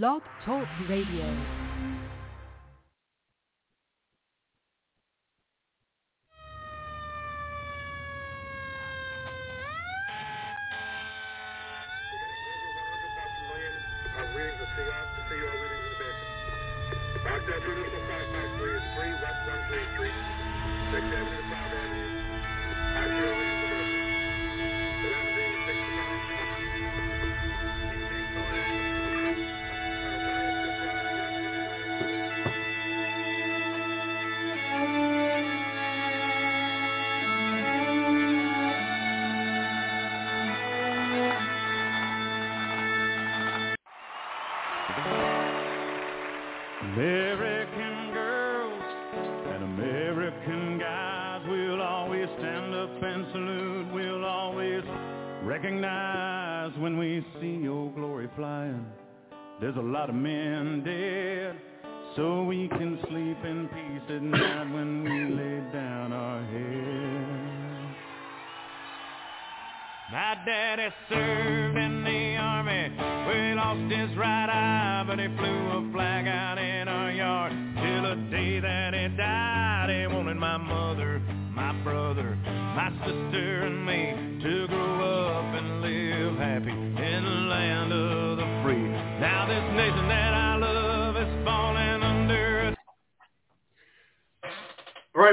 Blog Talk Radio.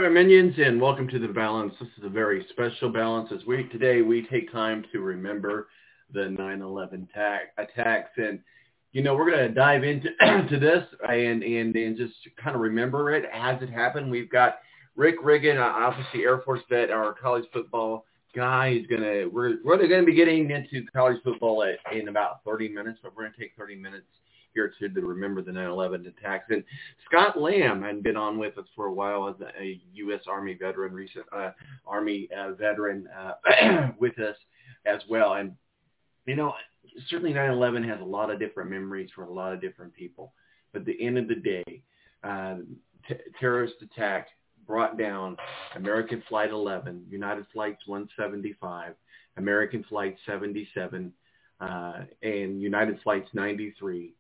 Minions, and welcome to The Balance. This is a very special Balance this week. Today, we take time to remember the 9/11 attacks, and, you know, we're going to dive into to this and just kind of remember it as it happened. We've got Rick Riggin, obviously Air Force vet, our college football guy. He's going to we're going to be getting into college football in about 30 minutes, but we're going to take 30 minutes here to remember the 9/11 attacks. And Scott Lamb had been on with us for a while as a U.S. Army veteran, with us as well. And, you know, certainly 9/11 has a lot of different memories for a lot of different people. But at the end of the day, terrorist attack brought down American Flight 11, United Flights 175, American Flight 77, and United Flights 93.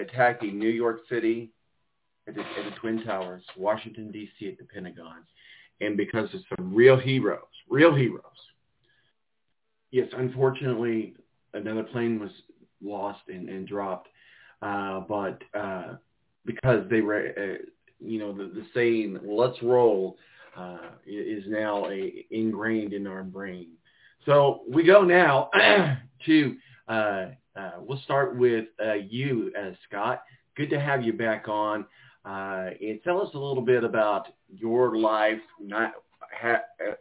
Attacking New York City at the Twin Towers, Washington, D.C. at the Pentagon, and because of some real heroes. Yes, unfortunately, another plane was lost and dropped, but because they were, the saying, let's roll, is now ingrained in our brain. So we go now to... we'll start with you, Scott. Good to have you back on. And tell us a little bit about your life,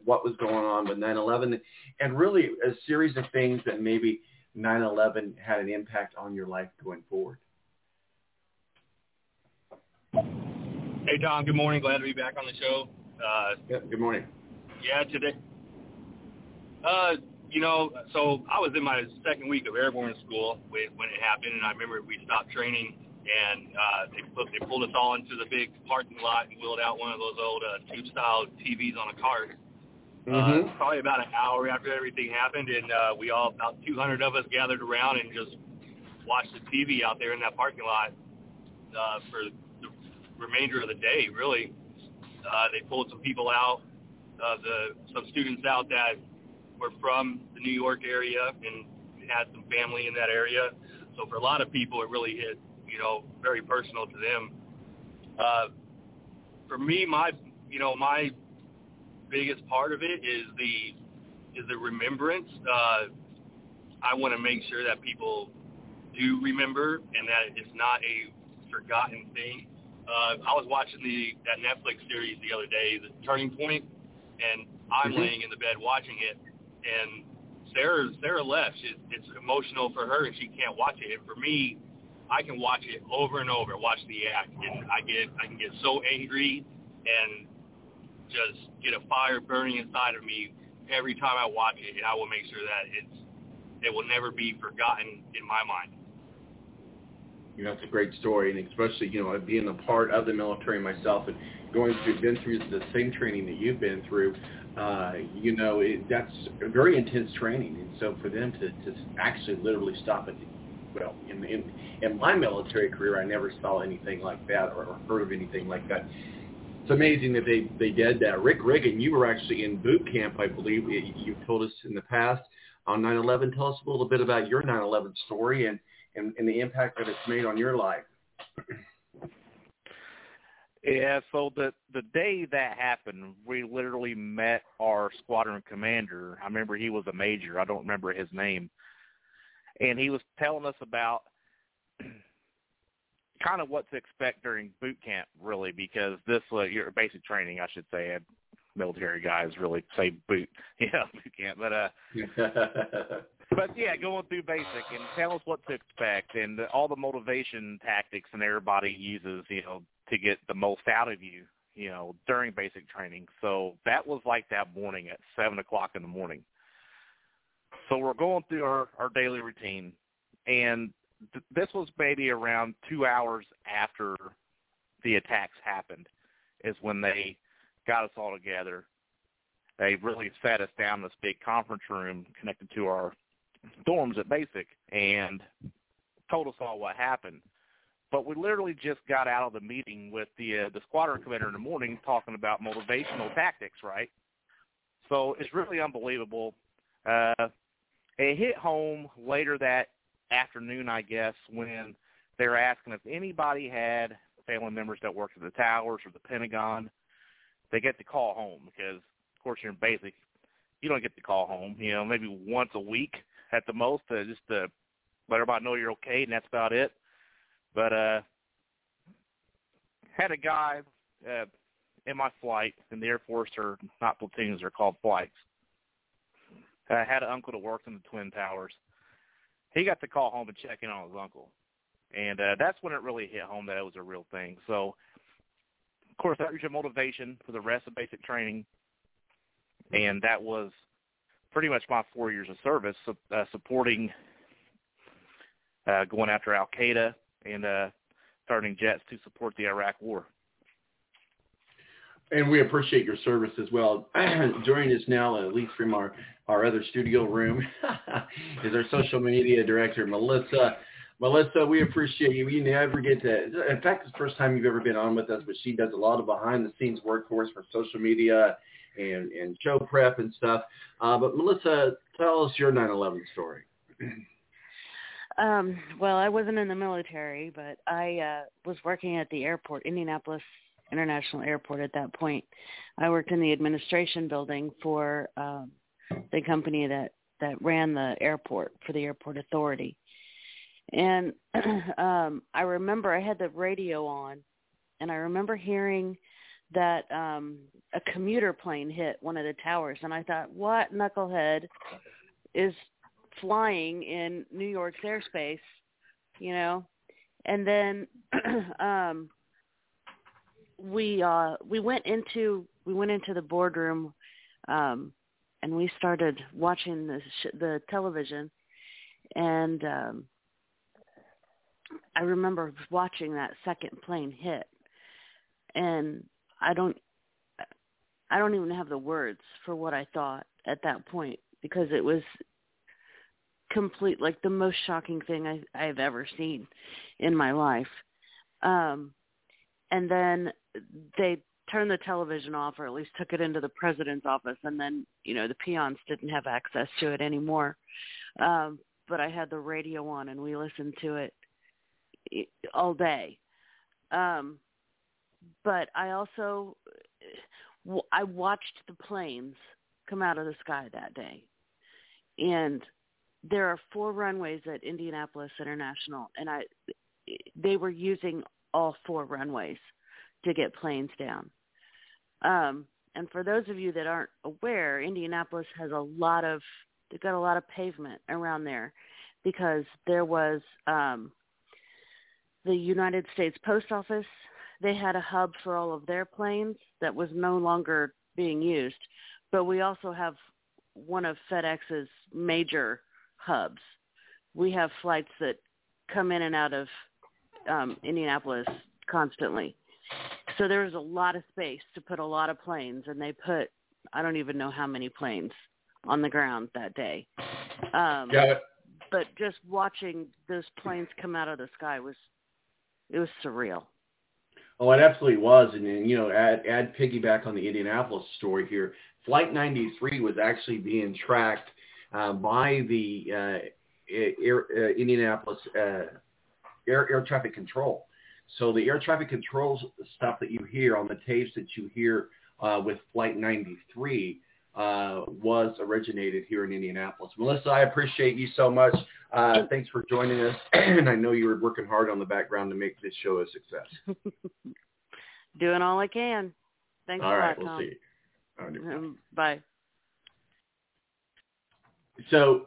what was going on with 9/11, and really a series of things that maybe 9/11 had an impact on your life going forward. Hey, Don. Good morning. Glad to be back on the show. Good morning. Yeah, today. So I was in my second week of airborne school when it happened, and I remember we stopped training, and they pulled us all into the big parking lot and wheeled out one of those old tube-style TVs on a cart. Mm-hmm. Probably about an hour after everything happened, and we all, about 200 of us, gathered around and just watched the TV out there in that parking lot for the remainder of the day, really. They pulled some people out, some students out that were from the New York area and had some family in that area. So for a lot of people, it really hit, very personal to them. For me, my biggest part of it is the remembrance. I want to make sure that people do remember and that it's not a forgotten thing. I was watching that Netflix series the other day, The Turning Point, and I'm mm-hmm. laying in the bed watching it. And Sarah left. It's emotional for her, and she can't watch it. And for me, I can watch it over and over. Watch the act, and I can get so angry and just get a fire burning inside of me every time I watch it. And I will make sure that it will never be forgotten in my mind. That's a great story, and especially being a part of the military myself and been through the same training that you've been through. That's very intense training, and so for them to actually literally stop at well, in my military career, I never saw anything like that or heard of anything like that. It's amazing that they did that. Rick Riggin, you were actually in boot camp, I believe. You've told us in the past on 9/11. Tell us a little bit about your 9/11 story and the impact that it's made on your life. Yeah, so the day that happened, we literally met our squadron commander. I remember he was a major. I don't remember his name. And he was telling us about kind of what to expect during boot camp, really, because this your basic training, I should say. Military guys really say boot camp, but going through basic and tell us what to expect and all the motivation tactics and everybody uses, to get the most out of you, during basic training. So that was like that morning at 7:00 in the morning. So we're going through our daily routine, and this was maybe around 2 hours after the attacks happened is when they got us all together. They really sat us down in this big conference room connected to our dorms at basic and told us all what happened. But we literally just got out of the meeting with the squadron commander in the morning talking about motivational tactics, right? So it's really unbelievable. It hit home later that afternoon, I guess, when they were asking if anybody had family members that worked at the towers or the Pentagon. They get to call home because, of course, you're in basic. You don't get to call home, maybe once a week at the most, just to let everybody know you're okay, and that's about it. But had a guy in my flight, in the Air Force, or not platoons, they're called flights. I had an uncle that worked in the Twin Towers. He got to call home and check in on his uncle. And that's when it really hit home that it was a real thing. So, of course, that was your motivation for the rest of basic training, and that was pretty much my 4 years of service, supporting, going after al-Qaeda and starting jets to support the Iraq war. And we appreciate your service as well. Joining us now, at least from our other studio room, is our social media director, Melissa. Melissa, we appreciate you. You never get to – in fact, it's the first time you've ever been on with us, but she does a lot of behind-the-scenes work for us for social media and show prep and stuff. But, Melissa, tell us your 9/11 story. Well, I wasn't in the military, but I was working at the airport, Indianapolis International Airport at that point. I worked in the administration building for the company that ran the airport for the airport authority. And I remember I had the radio on, and I remember hearing that a commuter plane hit one of the towers. And I thought, what knucklehead is flying in New York's airspace, And then we went into the boardroom, and we started watching the television, and I remember watching that second plane hit, and I don't even have the words for what I thought at that point, because it was complete, like the most shocking thing I've ever seen in my life. And then they turned the television off, or at least took it into the president's office, and then, the peons didn't have access to it anymore. But I had the radio on, and we listened to it all day. But I also watched the planes come out of the sky that day. And there are 4 runways at Indianapolis International, and they were using all 4 runways to get planes down. And for those of you that aren't aware, Indianapolis has they've got a lot of pavement around there, because there was the United States Post Office. They had a hub for all of their planes that was no longer being used. But we also have one of FedEx's major hubs. We have flights that come in and out of Indianapolis constantly. So there was a lot of space to put a lot of planes, and they put I don't even know how many planes on the ground that day. but just watching those planes come out of the sky was surreal. Oh, it absolutely was. And you know, add piggyback on the Indianapolis story here. Flight 93 was actually being tracked by the Indianapolis air traffic control. So the air traffic control stuff that you hear on the tapes that you hear with Flight 93 was originated here in Indianapolis. Melissa, I appreciate you so much. Thanks for joining us. And I know you were working hard on the background to make this show a success. Doing all I can. Thanks all a right, lot, Tom. We'll see. Bye. So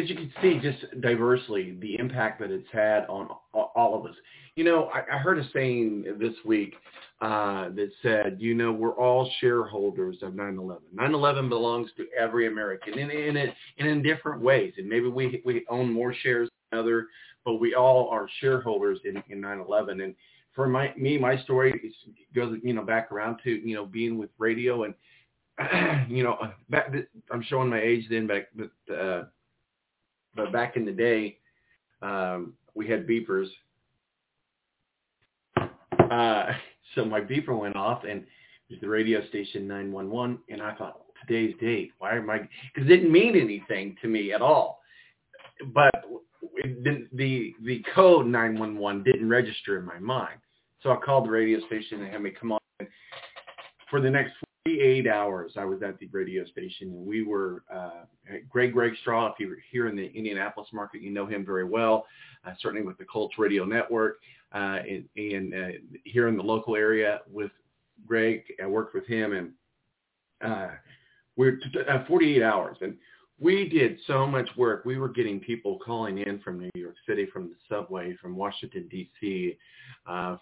as you can see, just diversely, the impact that it's had on all of us. You know, I heard a saying this week that said, you know, we're all shareholders of 9/11. 9/11 belongs to every American and in different ways. And maybe we own more shares than others, but we all are shareholders in 9/11. And for my story goes, you know, back around to, you know, being with radio and, you know, I'm showing my age then, but back in the day, we had beepers. So my beeper went off and it was the radio station 911. And I thought, today's date, why am I, because it didn't mean anything to me at all. But the code 911 didn't register in my mind. So I called the radio station and had me come on. And for the next 48 hours, I was at the radio station, and we were Greg Straw. If you were here in the Indianapolis market, you know him very well, certainly with the Colts Radio Network and here in the local area with Greg. I worked with him, and we're 48 hours. And we did so much work. We were getting people calling in from New York City, from the subway, from Washington, D.C.,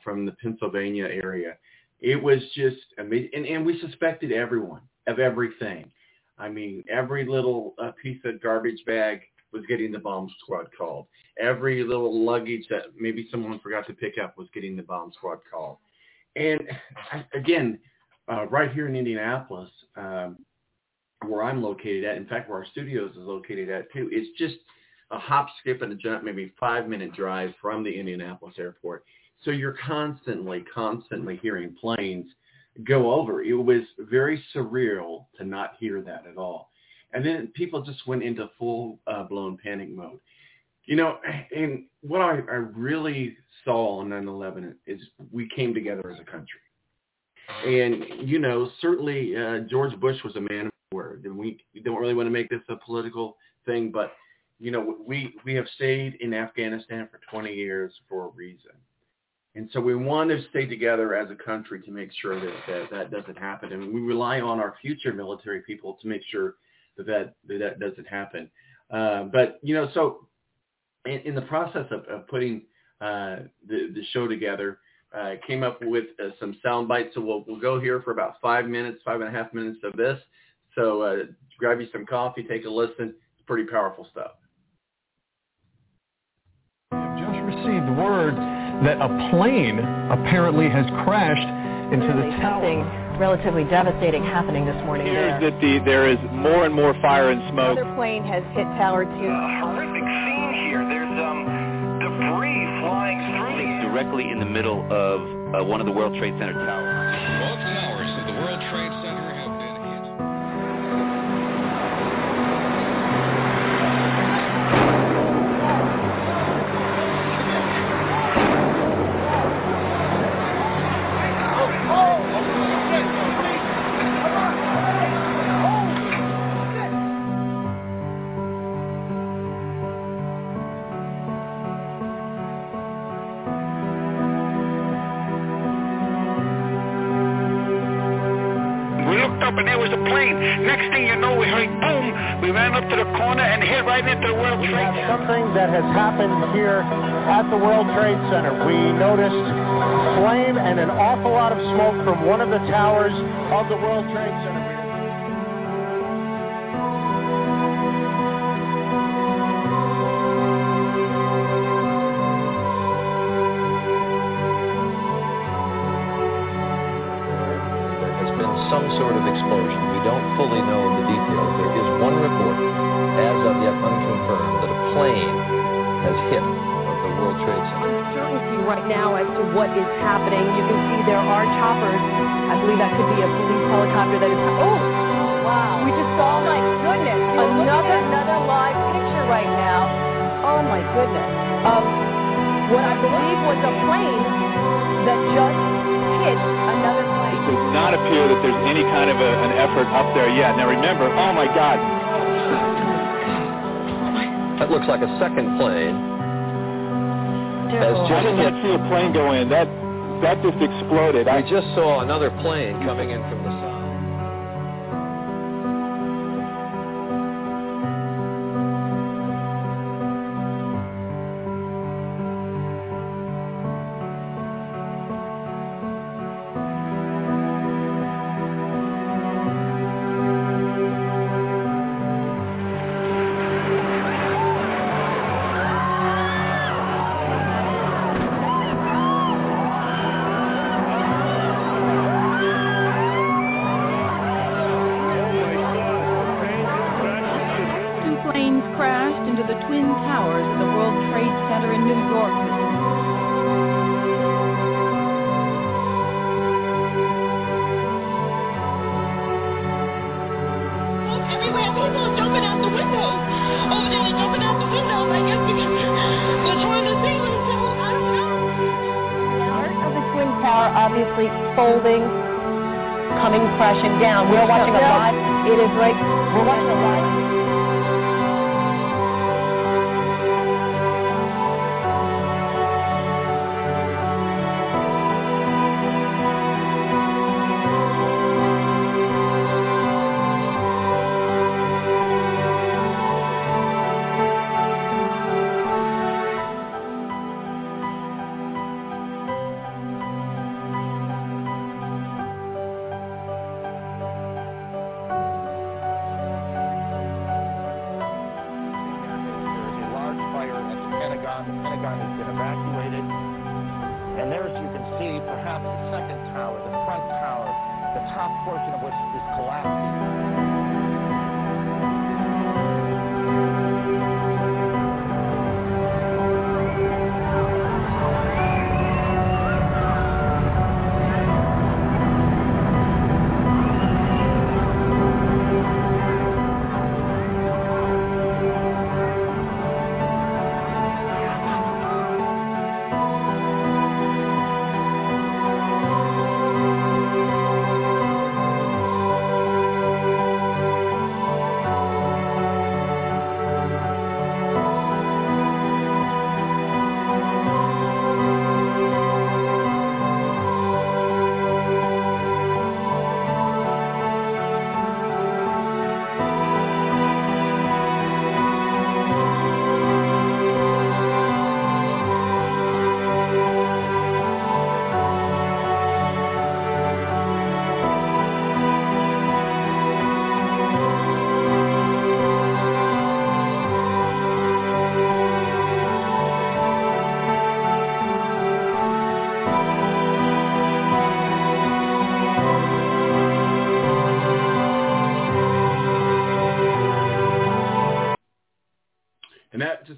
from the Pennsylvania area. It was just amazing. And we suspected everyone of everything. I mean, every little piece of garbage bag was getting the bomb squad called. Every little luggage that maybe someone forgot to pick up was getting the bomb squad called. And, again, right here in Indianapolis, where I'm located at, in fact, where our studios is located at too, it's just a hop, skip, and a jump, maybe 5-minute drive from the Indianapolis airport. So you're constantly hearing planes go over. It was very surreal to not hear that at all. And then people just went into full-blown panic mode. You know, and what I really saw on 9/11 is we came together as a country. And, you know, certainly George Bush was a man of word, and we don't really want to make this a political thing, but, you know, we have stayed in Afghanistan for 20 years for a reason. And so we want to stay together as a country to make sure that doesn't happen. And we rely on our future military people to make sure that doesn't happen. But, you know, so in the process of putting the show together, came up with some sound bites. So we'll go here for about 5 and a half minutes of this. So grab you some coffee, take a listen. It's pretty powerful stuff. I've just received word that a plane apparently has crashed into the tower. Relatively devastating happening this morning. It appears that there is more and more fire and smoke. Another plane has hit Tower 2. Horrific scene here. There's debris flying through the air. Directly in the middle of one of the World Trade Center towers. Well, it's an hour since the World Trade Center has been hit. Here at the World Trade Center, we noticed flame and an awful lot of smoke from one of the towers of the World Trade Center. There has been some sort of explosion. We don't fully know the details. There is one report, as of yet unconfirmed, that a plane right now as to what is happening. You can see there are choppers. I believe that could be a police helicopter that is... Oh, wow. We just saw, my goodness. Another live picture right now. Oh, my goodness. What I believe was a plane that just hit another plane. It does not appear that there's any kind of an effort up there yet. Now, remember, oh, my God. That looks like a second plane. I did not see a plane go in. That just exploded. I just saw another plane coming in from the side.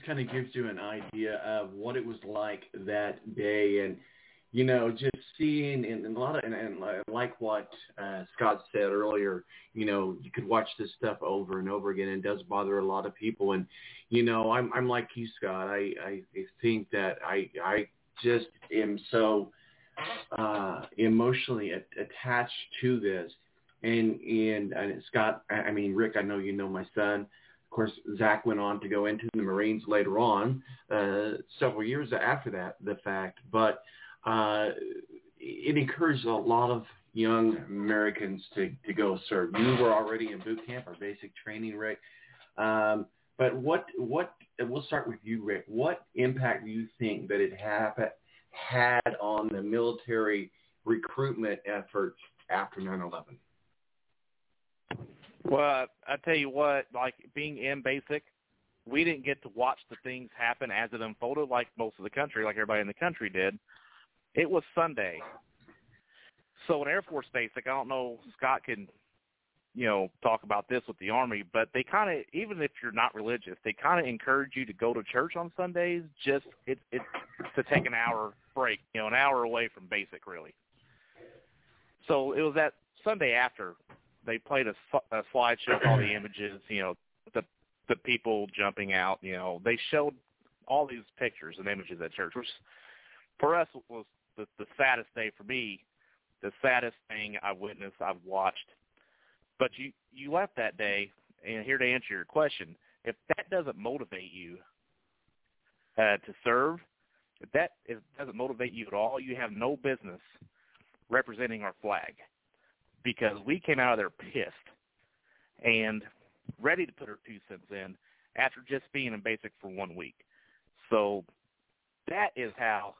Kind of gives you an idea of what it was like that day, and you know, just seeing and a lot of and like what Scott said earlier, you know, you could watch this stuff over and over again, and it does bother a lot of people. And you know, I'm like you, Scott. I think that I just am so emotionally attached to this, and Scott, I mean Rick, I know you know my son. Of course, Zach went on to go into the Marines later on, several years after that, the fact. But it encouraged a lot of young Americans to go serve. You were already in boot camp or basic training, Rick. But we'll start with you, Rick. What impact do you think that it had on the military recruitment efforts after 9/11? Well, I tell you what, like being in basic, we didn't get to watch the things happen as it unfolded like most of the country, like everybody in the country did. It was Sunday. So in Air Force Basic, I don't know, Scott can you know, talk about this with the Army, but they kind of, even if you're not religious, they kind of encourage you to go to church on Sundays, just it's to take an hour break, you know, an hour away from basic, really. So it was that Sunday after they played a slideshow with all the images, you know, the people jumping out, you know, they showed all these pictures and images at church, which for us was the saddest day for me, the saddest thing I've witnessed, I've watched. But you left that day, and here to answer your question, if that doesn't motivate you to serve, if that doesn't motivate you at all, you have no business representing our flag, because we came out of there pissed and ready to put our 2 cents in after just being in basic for 1 week. So that is how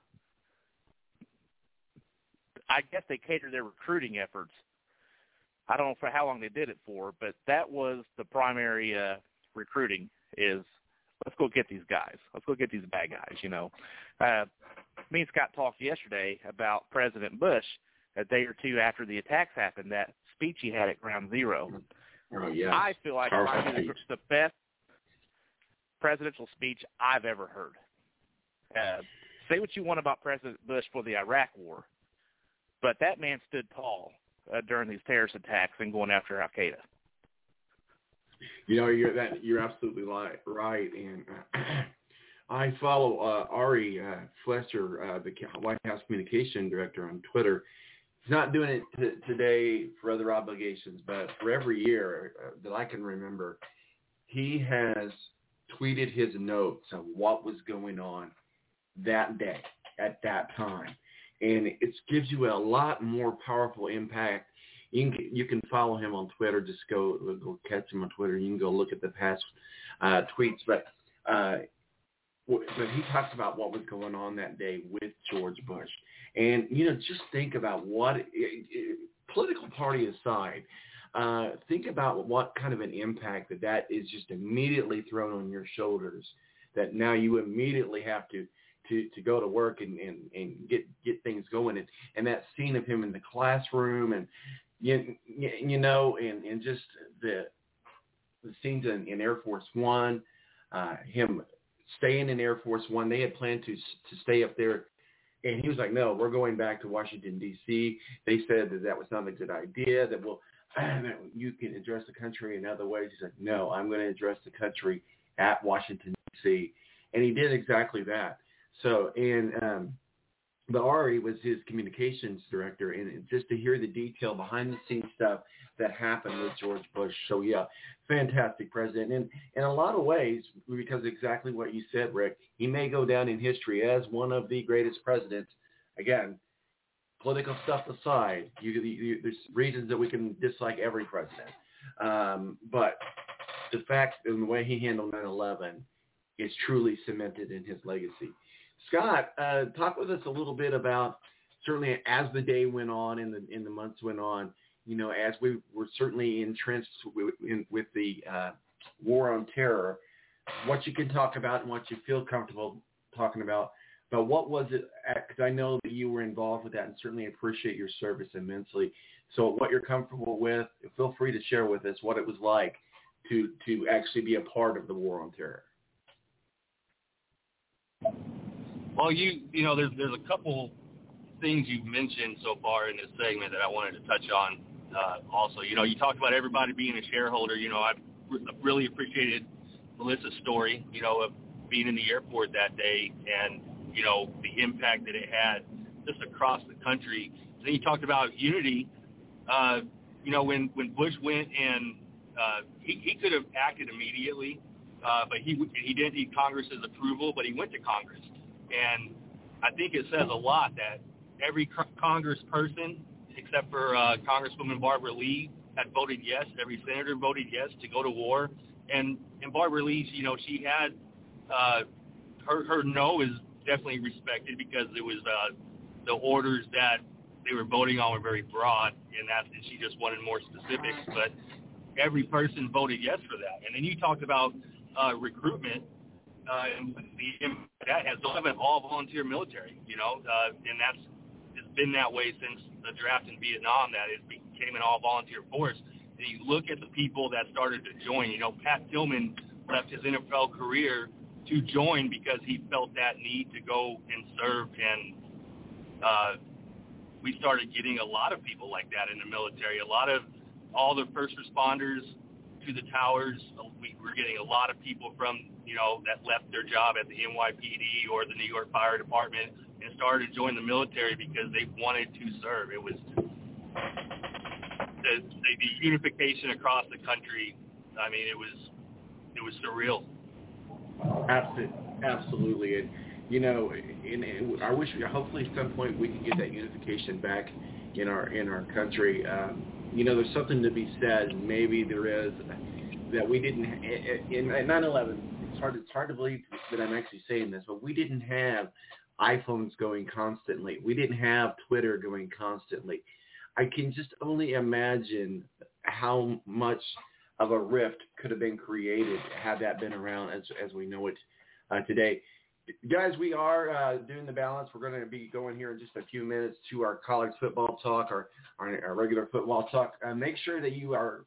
I guess they catered their recruiting efforts. I don't know for how long they did it for, but that was the primary recruiting is let's go get these guys. Let's go get these bad guys, you know. Me and Scott talked yesterday about President Bush a day or two after the attacks happened, that speech he had at Ground Zero. Oh, yeah. I feel like the best presidential speech I've ever heard. Say what you want about President Bush for the Iraq War, but that man stood tall during these terrorist attacks and going after Al Qaeda. You know, you're absolutely right, and I follow Ari Fleischer, the White House Communication Director, on Twitter. He's not doing it today for other obligations, but for every year that I can remember, he has tweeted his notes of what was going on that day at that time. And it gives you a lot more powerful impact. You can follow him on Twitter. Just go catch him on Twitter. You can go look at the past tweets. But he talks about what was going on that day with George Bush. And, you know, just think about political party aside, think about what kind of an impact that is just immediately thrown on your shoulders, that now you immediately have to go to work and get things going, and that scene of him in the classroom, and you know, and just the scenes in Air Force One, him staying in Air Force One. They had planned to stay up there, and he was like, "No, we're going back to Washington D.C." They said that was not a good idea. That you can address the country in other ways. He's like, "No, I'm going to address the country at Washington D.C." And he did exactly that. So, but Ari was his communications director, and just to hear the detail behind the scenes stuff that happened with George Bush. So, yeah, fantastic president. And in a lot of ways, because exactly what you said, Rick, he may go down in history as one of the greatest presidents. Again, political stuff aside, there's reasons that we can dislike every president. But the fact and the way he handled 9/11 is truly cemented in his legacy. Scott, talk with us a little bit about, certainly as the day went on and the months went on, you know, as we were certainly entrenched with the war on terror, what you can talk about and what you feel comfortable talking about. But what was it, because I know that you were involved with that and certainly appreciate your service immensely. So what you're comfortable with, feel free to share with us what it was like to actually be a part of the war on terror. Well, you know, there's a couple things you've mentioned so far in this segment that I wanted to touch on also. You know, you talked about everybody being a shareholder. You know, I really appreciated Melissa's story, you know, of being in the airport that day and, you know, the impact that it had just across the country. Then you talked about unity. You know, when Bush went and he could have acted immediately, but he didn't need Congress's approval, but he went to Congress. And I think it says a lot that every congressperson, except for Congresswoman Barbara Lee, had voted yes. Every senator voted yes to go to war. And Barbara Lee, you know, she had her no is definitely respected, because it was the orders that they were voting on were very broad, and she just wanted more specifics. But every person voted yes for that. And then you talked about recruitment. That has an all-volunteer military, you know, and it's been that way since the draft in Vietnam, that it became an all-volunteer force. you look at the people that started to join. You know, Pat Tillman left his NFL career to join because he felt that need to go and serve, and we started getting a lot of people like that in the military. A lot of all the first responders to the towers, we were getting a lot of people from, you know, that left their job at the NYPD or the New York Fire Department and started to join the military because they wanted to serve. It was the unification across the country. I mean, it was surreal. Absolutely. And, you know, I wish hopefully at some point we can get that unification back in our country. You know, there's something to be said. Maybe there is that we didn't in 9/11. It's hard to believe that I'm actually saying this, but we didn't have iPhones going constantly. We didn't have Twitter going constantly. I can just only imagine how much of a rift could have been created had that been around as we know it today. Guys, we are doing the balance. We're going to be going here in just a few minutes to our college football talk, our regular football talk. Make sure that you are,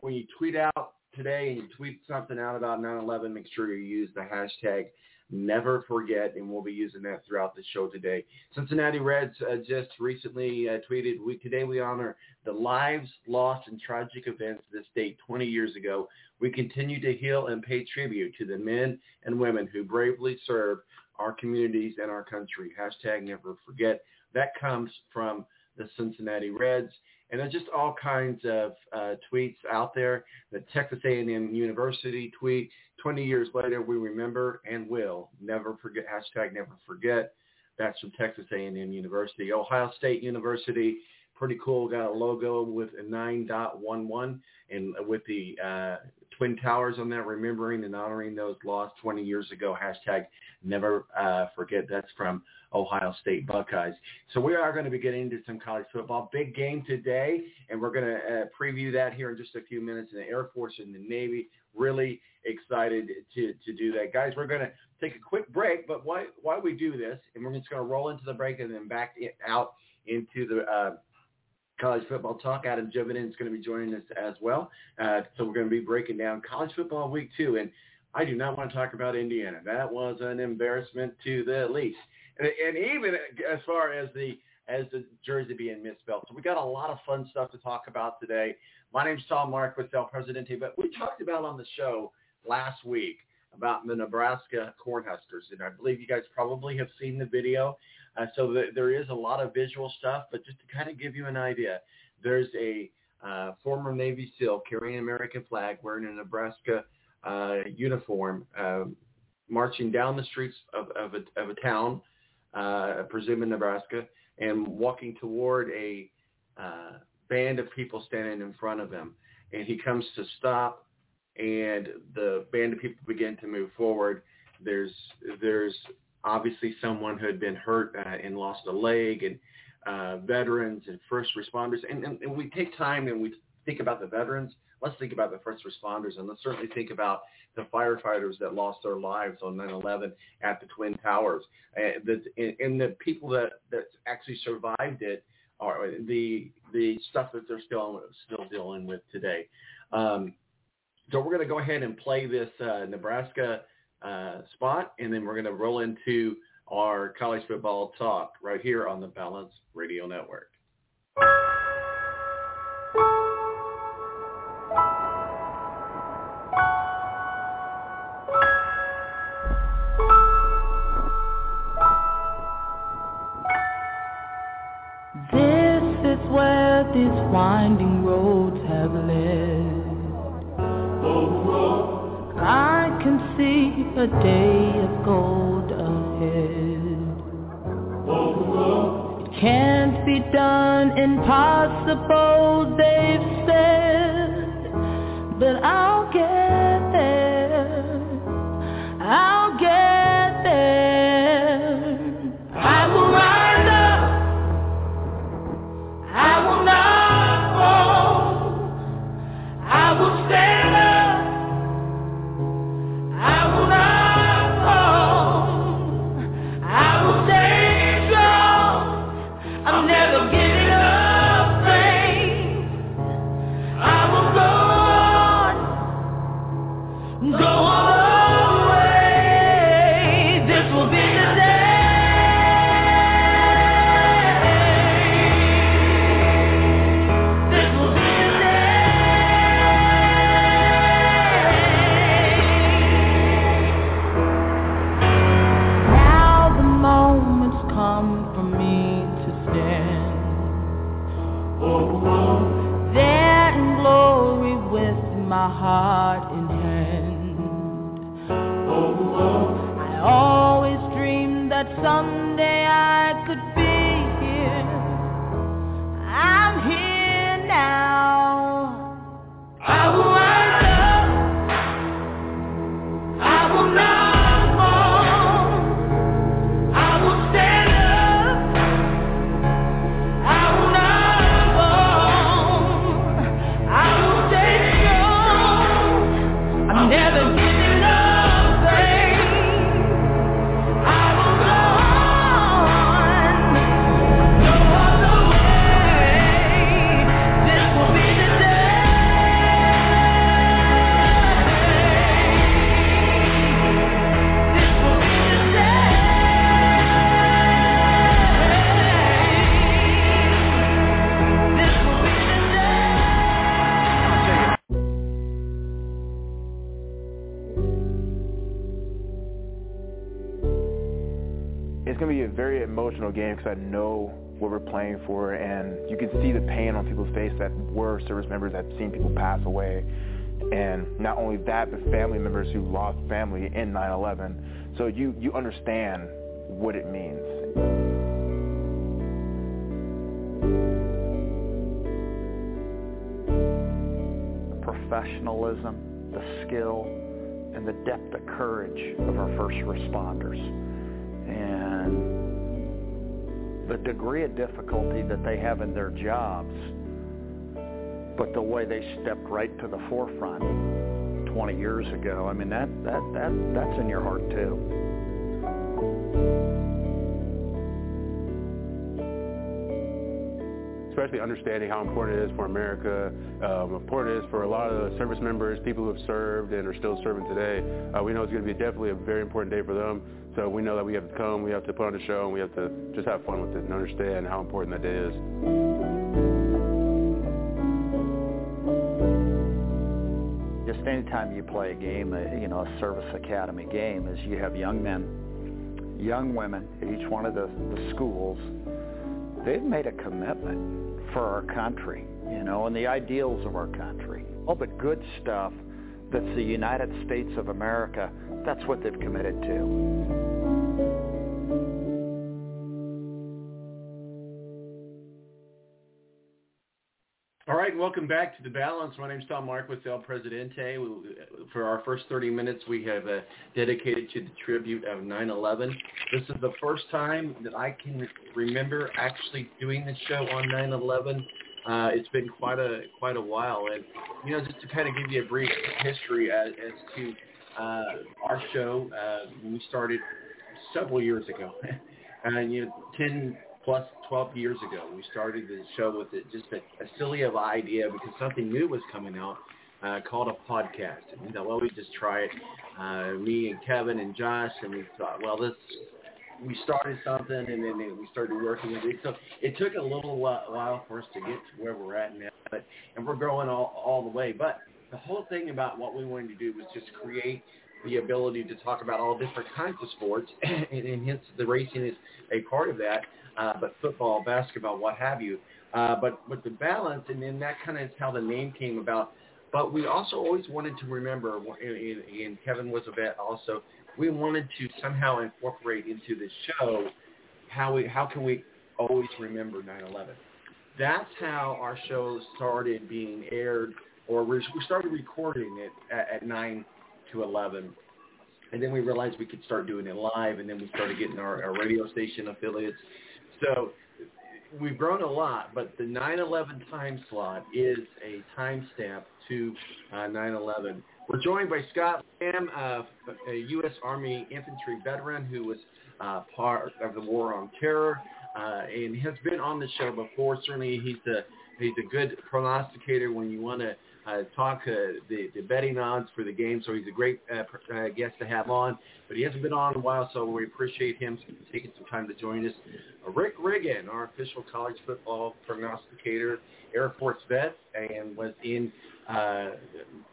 when you tweet out today and you tweet something out about 9/11, make sure you use the hashtag #NeverForget, and we'll be using that throughout the show today. Cincinnati Reds just recently tweeted, today we honor the lives, lost, and tragic events of this date 20 years ago. We continue to heal and pay tribute to the men and women who bravely serve our communities and our country. #NeverForget. That comes from the Cincinnati Reds. And there's just all kinds of tweets out there. The Texas A&M University tweet, 20 years later, we remember and will never forget, #never forget. That's from Texas A&M University. Ohio State University, pretty cool. Got a logo with a 9.11 and with the Twin Towers on that, remembering and honoring those lost 20 years ago, #never forget. That's from Ohio State Buckeyes. So we are going to be getting into some college football. Big game today, and we're going to preview that here in just a few minutes. In the Air Force and the Navy, really excited to do that. Guys, we're going to take a quick break, but why we do this, and we're just going to roll into the break and then back out into the college football talk. Adam Jividen is going to be joining us as well. So we're going to be breaking down college football week 2, and I do not want to talk about Indiana. That was an embarrassment to the least. And even as far as the jersey being misspelled. So we got a lot of fun stuff to talk about today. My name's Tom Marquis with El Presidente, but we talked about on the show last week about the Nebraska Cornhuskers, and I believe you guys probably have seen the video. So there is a lot of visual stuff, but just to kind of give you an idea, there's a former Navy SEAL carrying an American flag, wearing a Nebraska uniform, marching down the streets of a town, presuming Nebraska, and walking toward a band of people standing in front of him. And he comes to stop, and the band of people begin to move forward. There's obviously someone who had been hurt and lost a leg, and veterans and first responders. And we take time and we think about the veterans. Let's think about the first responders, and let's certainly think about the firefighters that lost their lives on 9/11 at the Twin Towers. And the people that actually survived it are the stuff that they're still dealing with today. So we're going to go ahead and play this Nebraska spot, and then we're going to roll into our college football talk right here on the Balance Radio Network. These winding roads have led. I can see a day of gold ahead. It can't be done, impossible, they've said, but I'll get there. I'll get there. I will rise. someday I could be here. I'm here now. I will wake up. I will not fall. I will stand up. I will not fall. I will stay strong. I'm never giving. Very emotional game because I know what we're playing for, and you can see the pain on people's face that were service members that seen people pass away, and not only that, but family members who lost family in 9/11. So you understand what it means. The professionalism, the skill, and the depth of courage of our first responders, and the degree of difficulty that they have in their jobs, but the way they stepped right to the forefront 20 years ago, I mean, that's in your heart too. Especially understanding how important it is for America, important it is for a lot of the service members, people who have served and are still serving today. We know it's going to be definitely a very important day for them. So we know that we have to come, we have to put on a show, and we have to just have fun with it and understand how important that day is. Just any time you play a game, a service academy game, is you have young men, young women at each one of the schools. They've made a commitment for our country, and the ideals of our country. All the good stuff that's the United States of America, that's what they've committed to. All right, and welcome back to The Balance. My name is Tom Marquis, El Presidente. For our first 30 minutes, we have dedicated to the tribute of 9/11. This is the first time that I can remember actually doing the show on 9/11. It's been quite a while, and just to kind of give you a brief history as to our show, we started several years ago, and 10. Plus 12 years ago, we started the show with just a silly of idea because something new was coming out called a podcast. And we thought, well, we just try it. Me and Kevin and Josh, and we thought, well, we started something, and then we started working with it. So it took a little while for us to get to where we're at now, and we're growing all the way. But the whole thing about what we wanted to do was just create the ability to talk about all different kinds of sports, and hence the racing is a part of that. But football, basketball, what have you. But with The Balance, and then that kind of is how the name came about. But we also always wanted to remember, and Kevin was a vet also, we wanted to somehow incorporate into the show how can we always remember 9/11. That's how our show started being aired, or we started recording it at 9 to 11. And then we realized we could start doing it live, and then we started getting our radio station affiliates. So we've grown a lot, but the 9/11 time slot is a timestamp to 9/11. We're joined by Scott Lamb, a U.S. Army infantry veteran who was part of the War on Terror and has been on the show before. Certainly he's a good prognosticator when you want to talk the betting odds for the game, so he's a great guest to have on. But he hasn't been on in a while, so we appreciate him taking some time to join us. Rick Riggin, our official college football prognosticator, Air Force vet, and was in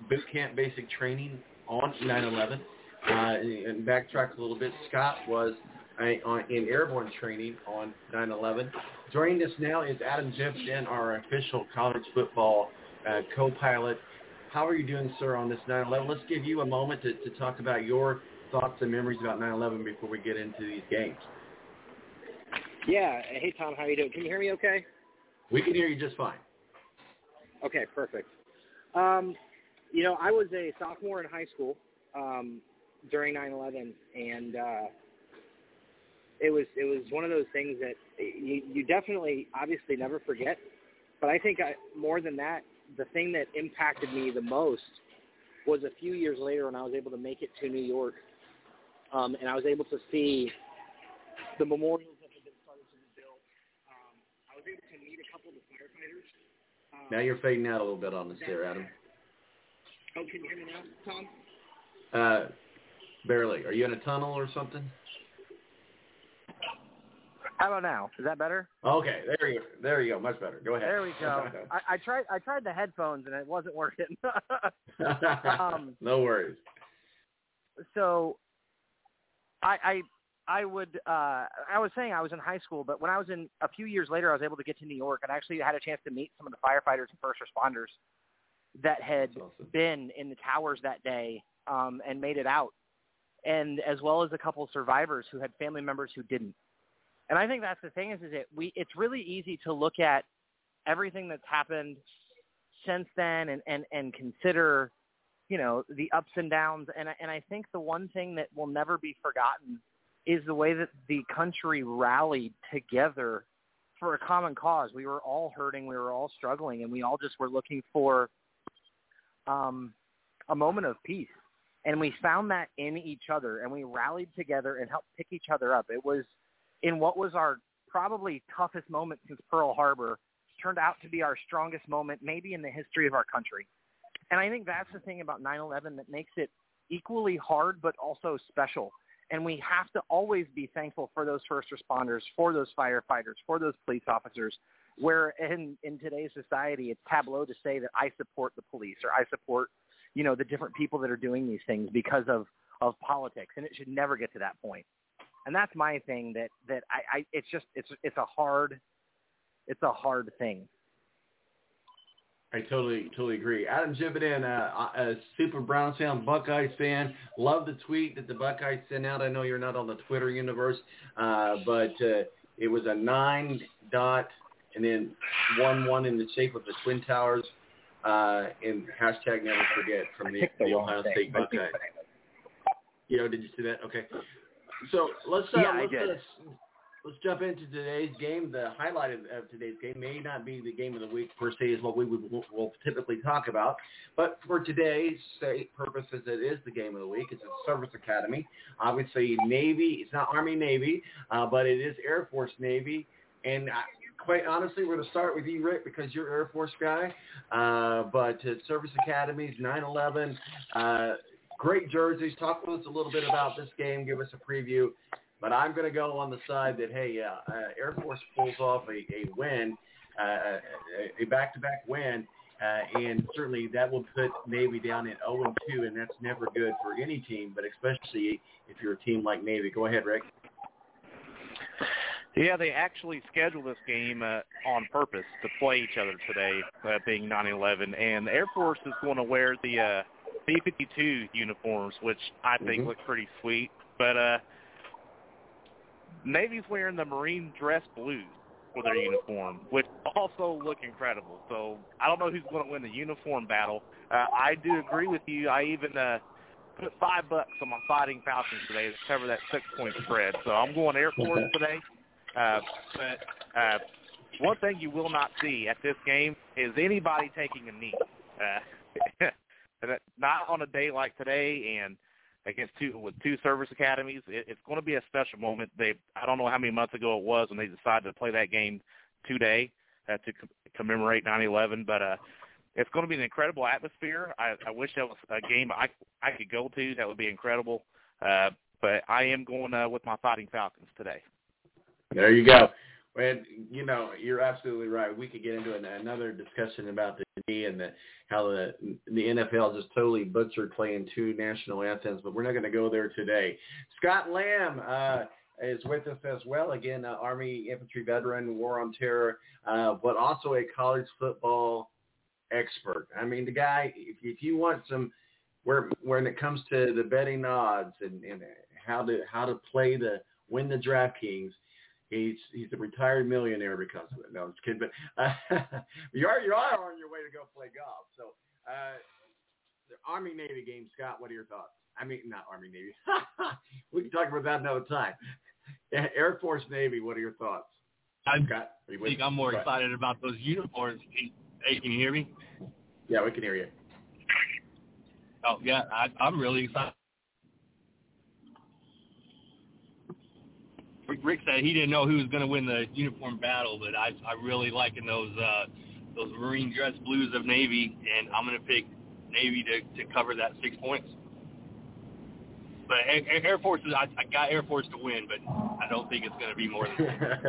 boot camp basic training on 9/11. And backtrack a little bit, Scott was in airborne training on 9/11. Joining us now is Adam Jividen, our official college football co-pilot. How are you doing, sir, on this 9/11? Let's give you a moment to talk about your thoughts and memories about 9/11 before we get into these games. Yeah. Hey, Tom, how you doing? Can you hear me okay? We can hear you just fine. Okay, perfect. You know, I was a sophomore in high school during 9/11, and it was one of those things that you definitely, obviously, never forget. But I think more than that, the thing that impacted me the most was a few years later when I was able to make it to New York, and I was able to see the memorials that had been started to be built. I was able to meet a couple of the firefighters. Now you're fading out a little bit on this there, Adam. Oh, can you hear me now, Tom? Barely. Are you in a tunnel or something? How about now? Is that better? Okay, there you go. Much better. Go ahead. There we go. I tried the headphones and it wasn't working. No worries. So, I was saying I was in high school, but when I was in a few years later, I was able to get to New York and I actually had a chance to meet some of the firefighters and first responders that had been in the towers that day and made it out, and as well as a couple survivors who had family members who didn't. And I think that's the thing it's really easy to look at everything that's happened since then and consider, you know, the ups and downs. And I think the one thing that will never be forgotten is the way that the country rallied together for a common cause. We were all hurting. We were all struggling. And we all just were looking for a moment of peace. And we found that in each other. And we rallied together and helped pick each other up. It was, in what was our probably toughest moment since Pearl Harbor, turned out to be our strongest moment maybe in the history of our country. And I think that's the thing about 9/11 that makes it equally hard but also special. And we have to always be thankful for those first responders, for those firefighters, for those police officers, where in today's society it's taboo to say that I support the police or I support, you know, the different people that are doing these things because of politics. And it should never get to that point. And that's my thing that I it's just it's a hard thing. I totally agree. Adam Jividen, a super Brownstown Buckeyes fan, love the tweet that the Buckeyes sent out. I know you're not on the Twitter universe, but it was a 9 and then 1 in the shape of the Twin Towers, and hashtag never forget from the Ohio State Buckeyes. You know, did you see that? Okay. So let's jump into today's game. The highlight of today's game may not be the game of the week per se, is what we'll typically talk about. But for today's purposes, it is the game of the week. It's a service academy. Obviously, Navy. It's not Army Navy, but it is Air Force Navy. And quite honestly, we're going to start with you, Rick, because you're Air Force guy. But service academies, 9/11. Great jerseys. Talk to us a little bit about this game. Give us a preview. But I'm going to go on the side that, hey, Air Force pulls off a win, a back-to-back win, and certainly that will put Navy down at 0-2, and that's never good for any team, but especially if you're a team like Navy. Go ahead, Rick. Yeah, they actually scheduled this game on purpose to play each other today, being 9/11, and the Air Force is going to wear the B-52 uniforms, which I think look pretty sweet. But Navy's wearing the Marine dress blues for their uniform, which also look incredible. So I don't know who's going to win the uniform battle. I do agree with you. I even put $5 on my Fighting Falcons today to cover that 6-point spread. So I'm going Air Force today. But one thing you will not see at this game is anybody taking a knee. Not on a day like today, and against two service academies, it's going to be a special moment. I don't know how many months ago it was when they decided to play that game today to commemorate 9/11, but it's going to be an incredible atmosphere. I wish that was a game I could go to. That would be incredible. But I am going with my Fighting Falcons today. There you go. And, you know, you're absolutely right. We could get into another discussion about the knee and how the NFL just totally butchered playing two national anthems, but we're not going to go there today. Scott Lamb is with us as well. Again, Army infantry veteran, War on Terror, but also a college football expert. I mean, the guy, if you want some, when it comes to the betting odds and how to play win the DraftKings, He's a retired millionaire because of it. No, I'm just kidding. But you are on your way to go play golf. So the Army-Navy game, Scott, what are your thoughts? I mean, not Army-Navy. We can talk about that another time. Air Force-Navy, what are your thoughts? I'm more excited about those uniforms. Hey, can you hear me? Yeah, we can hear you. Oh, yeah, I'm really excited. Rick said he didn't know who was going to win the uniform battle, but I really liking those Marine dress blues of Navy, and I'm going to pick Navy to cover that 6 points. But Air Force, I got Air Force to win, but I don't think it's going to be more than that.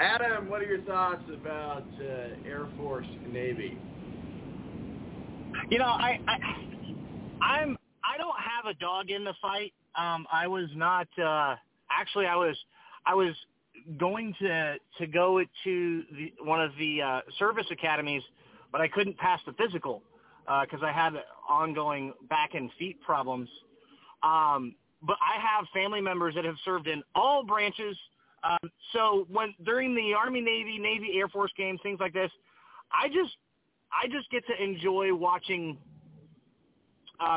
Adam, what are your thoughts about Air Force and Navy? You know, I don't have a dog in the fight. I was not. Actually, I was going to go to one of the service academies, but I couldn't pass the physical because I had ongoing back and feet problems. But I have family members that have served in all branches. So during the Army, Navy, Air Force games, things like this, I just get to enjoy watching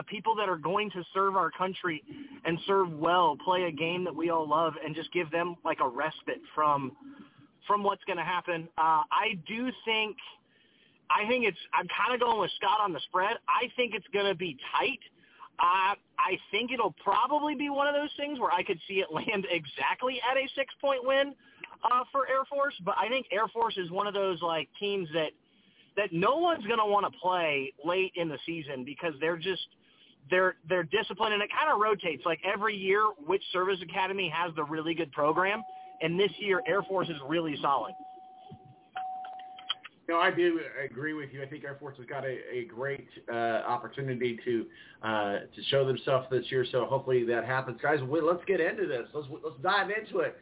people that are going to serve our country and serve well, play a game that we all love, and just give them like a respite from what's going to happen. I'm kind of going with Scott on the spread. I think it's going to be tight. I think it'll probably be one of those things where I could see it land exactly at a 6-point win for Air Force, but I think Air Force is one of those like teams that no one's going to want to play late in the season because they're disciplined, and it kind of rotates. Like every year, which service academy has the really good program, and this year Air Force is really solid. No, I do agree with you. I think Air Force has got a great opportunity to show themselves this year, so hopefully that happens. Guys, let's get into this. Let's dive into it.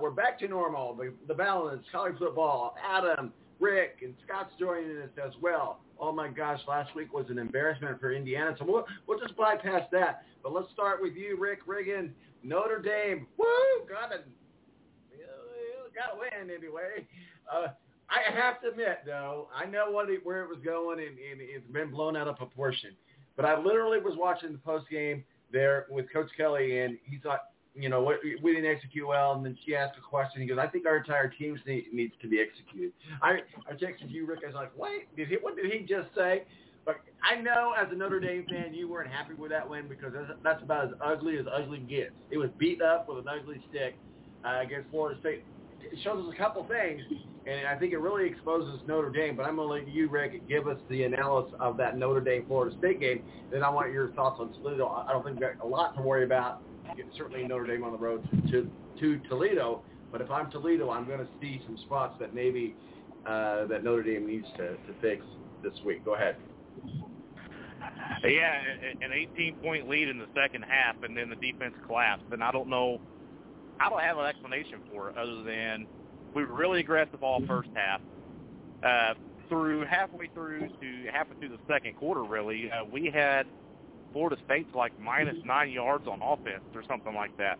We're back to normal, the balance, college football, Adam, Rick, and Scott's joining us as well. Oh, my gosh, last week was an embarrassment for Indiana, so we'll just bypass that. But let's start with you, Rick Riggin, Notre Dame. Woo! Got a win anyway. I have to admit, though, I know where it was going, and it's been blown out of proportion. But I literally was watching the postgame there with Coach Kelly, and he thought, you know, we didn't execute well, and then she asked a question. He goes, I think our entire team needs to be executed. I texted you, Rick. I was like, wait, what did he just say? But I know as a Notre Dame fan, you weren't happy with that win because that's about as ugly gets. It was beat up with an ugly stick against Florida State. It shows us a couple things, and I think it really exposes Notre Dame, but I'm going to let you, Rick, give us the analysis of that Notre Dame-Florida State game, then I want your thoughts on Toledo. I don't think we've got a lot to worry about. Certainly Notre Dame on the road to Toledo, but if I'm Toledo, I'm going to see some spots that maybe that Notre Dame needs to fix this week. Go ahead. Yeah, an 18-point lead in the second half, and then the defense collapsed, and I don't have an explanation for it other than we were really aggressive all first half. Halfway through the second quarter, really, we had Florida State's like minus 9 yards on offense or something like that.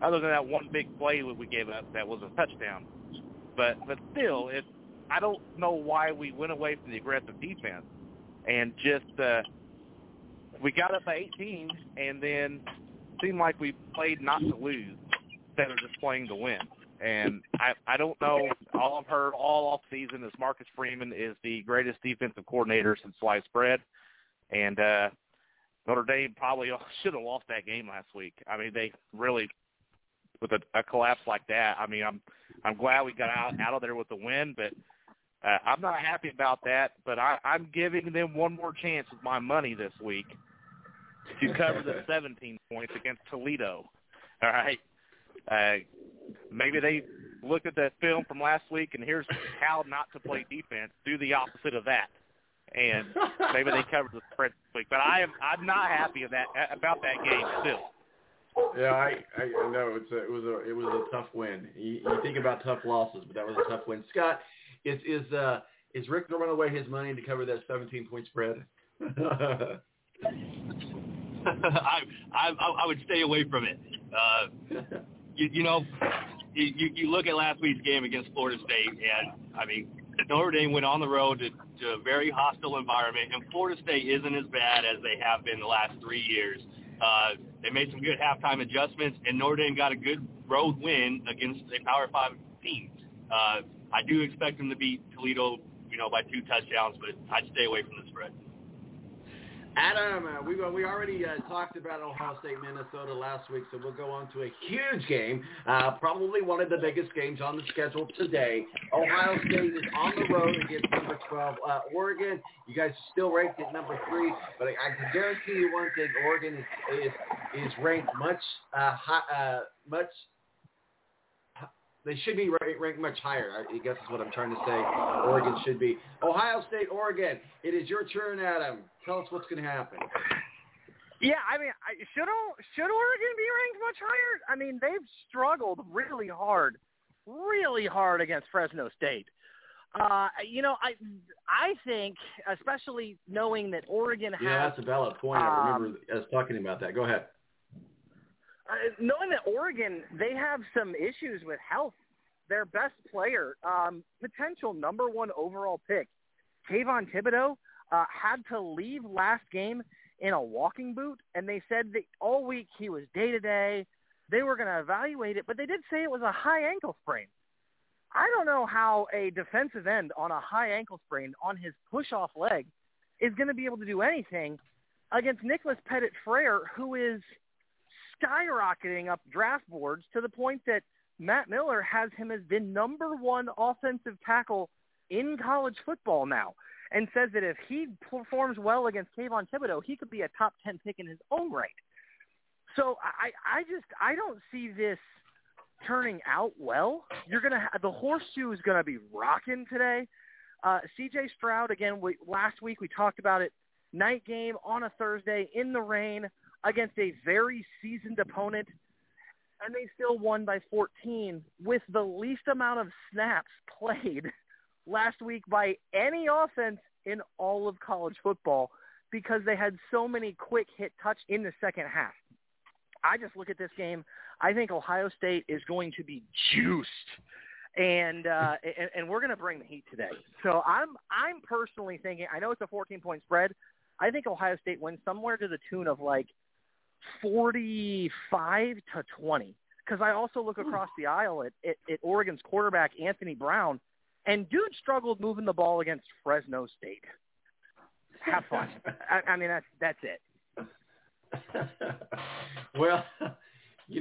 Other than that one big play that we gave up that was a touchdown. But still, I don't know why we went away from the aggressive defense. And just we got up by 18 and then seemed like we played not to lose instead of just playing to win. And I don't know. All I've heard all offseason is Marcus Freeman is the greatest defensive coordinator since sliced bread. And Notre Dame probably should have lost that game last week. I mean, they really, with a collapse like that, I mean, I'm glad we got out of there with the win, but I'm not happy about that. But I'm giving them one more chance with my money this week to cover the 17 points against Toledo. All right? Maybe they looked at that film from last week, and here's how not to play defense. Do the opposite of that. And maybe they covered the spread this week. But I'm not happy about that game still. Yeah, I know it was a tough win. You think about tough losses, but that was a tough win. Scott, is Rick throwing away his money to cover that 17-point spread? I would stay away from it. You look at last week's game against Florida State, and, I mean, Notre Dame went on the road to a very hostile environment, and Florida State isn't as bad as they have been the last 3 years. They made some good halftime adjustments, and Notre Dame got a good road win against a Power 5 team. I do expect them to beat Toledo, by 2 touchdowns, but I'd stay away from the spread. Adam, we already talked about Ohio State, Minnesota last week, so we'll go on to a huge game, probably one of the biggest games on the schedule today. Ohio State is on the road against number 12, Oregon. You guys are still ranked at number 3, but I can guarantee you one thing: Oregon is ranked much much. They should be ranked much higher, I guess is what I'm trying to say. Oregon should be. Ohio State, Oregon, it is your turn, Adam. Tell us what's going to happen. Yeah, I mean, should Oregon be ranked much higher? I mean, they've struggled really hard against Fresno State. I think, especially knowing that Oregon has... Yeah, that's a valid point. I remember us talking about that. Go ahead. Knowing that Oregon, they have some issues with health. Their best player, potential number 1 overall pick, Kayvon Thibodeau, had to leave last game in a walking boot, and they said that all week he was day-to-day. They were going to evaluate it, but they did say it was a high ankle sprain. I don't know how a defensive end on a high ankle sprain on his push-off leg is going to be able to do anything against Nicholas Pettit-Frere, who is – skyrocketing up draft boards to the point that Matt Miller has him as the number 1 offensive tackle in college football now, and says that if he performs well against Kayvon Thibodeau, he could be a top 10 pick in his own right. So I don't see this turning out well. The horseshoe is gonna be rocking today. C.J. Stroud again. Last week we talked about it. Night game on a Thursday in the rain, against a very seasoned opponent, and they still won by 14 with the least amount of snaps played last week by any offense in all of college football because they had so many quick hit touch in the second half. I just look at this game. I think Ohio State is going to be juiced, and we're going to bring the heat today. So I'm personally thinking, I know it's a 14-point spread, I think Ohio State wins somewhere to the tune of like 45-20. Because I also look across the aisle at Oregon's quarterback, Anthony Brown, and dude struggled moving the ball against Fresno State. Have fun. I mean, that's it. Well,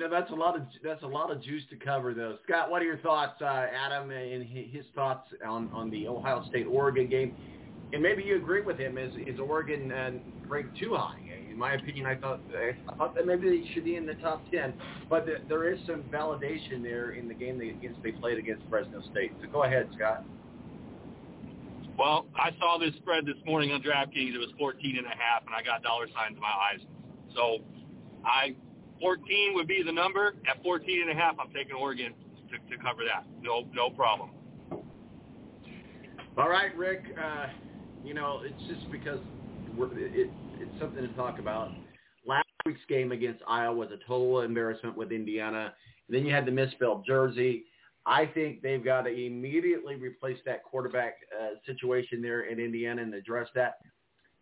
that's a lot of juice to cover, though. Scott, what are your thoughts, Adam, and his thoughts on the Ohio State-Oregon game? And maybe you agree with him. Is Oregon ranked too high? In my opinion, I thought that maybe they should be in the top 10. But there is some validation there in the game they played against Fresno State. So go ahead, Scott. Well, I saw this spread this morning on DraftKings. It was 14.5, and I got dollar signs in my eyes. So 14 would be the number. At 14.5, I'm taking Oregon to cover that. No problem. All right, Rick. It's just because it's something to talk about. Last week's game against Iowa was a total embarrassment with Indiana. And then you had the misspelled jersey. I think they've got to immediately replace that quarterback situation there in Indiana and address that.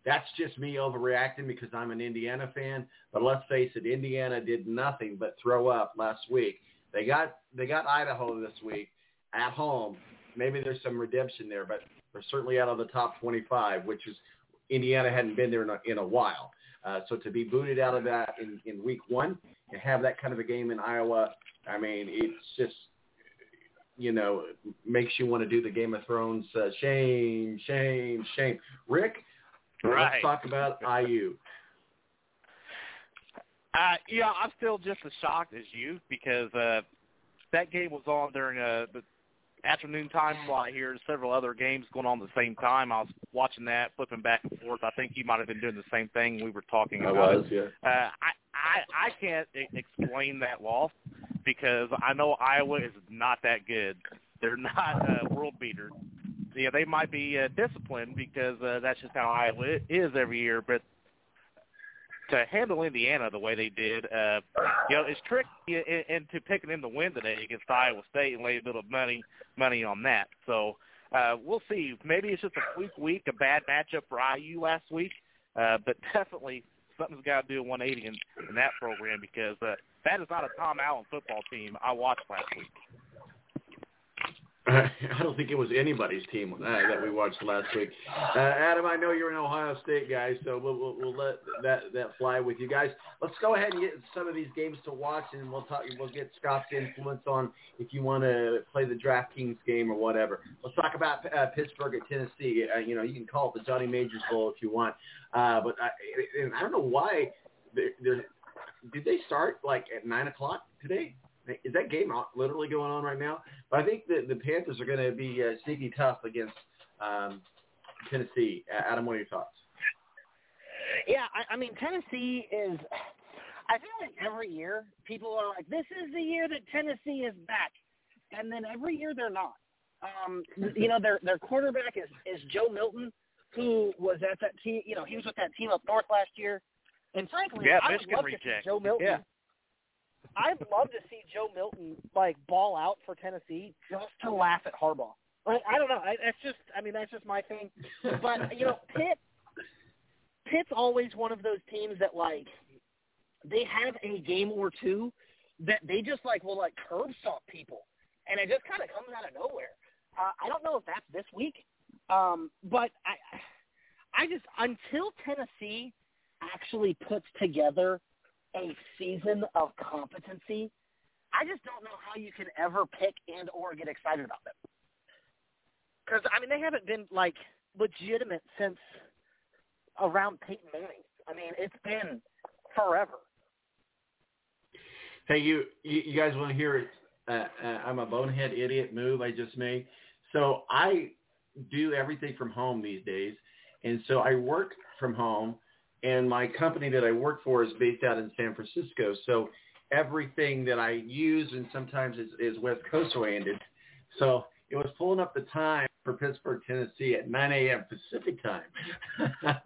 That's just me overreacting because I'm an Indiana fan. But let's face it, Indiana did nothing but throw up last week. They got Idaho this week at home. Maybe there's some redemption there, but they're certainly out of the top 25, which is Indiana hadn't been there in a while. So to be booted out of that in week one and have that kind of a game in Iowa, I mean, it's just, makes you want to do the Game of Thrones shame, shame, shame. Rick, right. Let's talk about IU. I'm still just as shocked as you because that game was on during the afternoon time slot here, and several other games going on at the same time. I was watching that, flipping back and forth. I think you might have been doing the same thing we were talking about. Yeah. I can't explain that loss because I know Iowa is not that good. They're not world beaters. Yeah, they might be disciplined because that's just how Iowa is every year. But to handle Indiana the way they did, it's tricky into picking them to win today against Iowa State and lay a bit of money on that. So we'll see. Maybe it's just a weak week, a bad matchup for IU last week, but definitely something's got to do a 180 in that program because that is not a Tom Allen football team I watched last week. I don't think it was anybody's team that we watched last week. Adam, I know you're an Ohio State guy, so we'll let that fly with you guys. Let's go ahead and get some of these games to watch, and we'll get Scott's influence on if you want to play the DraftKings game or whatever. Let's talk about Pittsburgh at Tennessee. You can call it the Johnny Majors Bowl if you want, but I don't know why. Did they start like at 9:00 today? Is that game literally going on right now? But I think that the Panthers are going to be sneaky tough against Tennessee. Adam, what are your thoughts? Yeah, I mean, Tennessee is – I feel like every year people are like, this is the year that Tennessee is back. And then every year they're not. Their quarterback is Joe Milton, who was at that team – he was with that team up north last year. And frankly, I would love to see Joe Milton. Yeah. I'd love to see Joe Milton, ball out for Tennessee just to laugh at Harbaugh. I don't know. That's just my thing. But, Pitt's always one of those teams that, they have a game or two that they just, will curb stomp people. And it just kind of comes out of nowhere. I don't know if that's this week. But I just – until Tennessee actually puts together – a season of competency, I just don't know how you can ever pick and or get excited about them. Because, they haven't been, legitimate since around Peyton Manning. It's been forever. Hey, you guys want to hear I'm a bonehead idiot move I just made. So I do everything from home these days, and so I work from home. And my company that I work for is based out in San Francisco. So everything that I use, and sometimes is West Coast oriented. So it was pulling up the time for Pittsburgh, Tennessee at 9 a.m. Pacific time. Are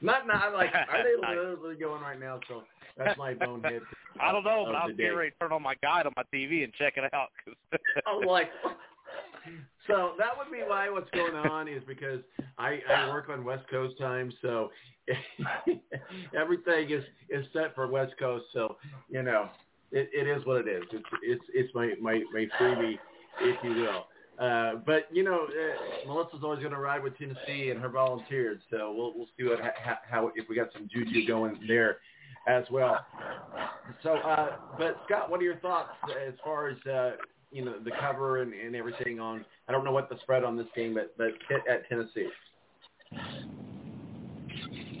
they literally going right now? So that's my bonehead. I don't know, but I'll get ready to turn on my guide on my TV and check it out. I'm like... So that would be why what's going on is because I work on West Coast time, so everything is set for West Coast. So it is what it is. It's my freebie, if you will. But Melissa's always going to ride with Tennessee and her volunteers. So we'll see what how if we got some juju going there as well. So, but Scott, what are your thoughts as far as the cover and everything on – I don't know what the spread on this game, but Pitt at Tennessee.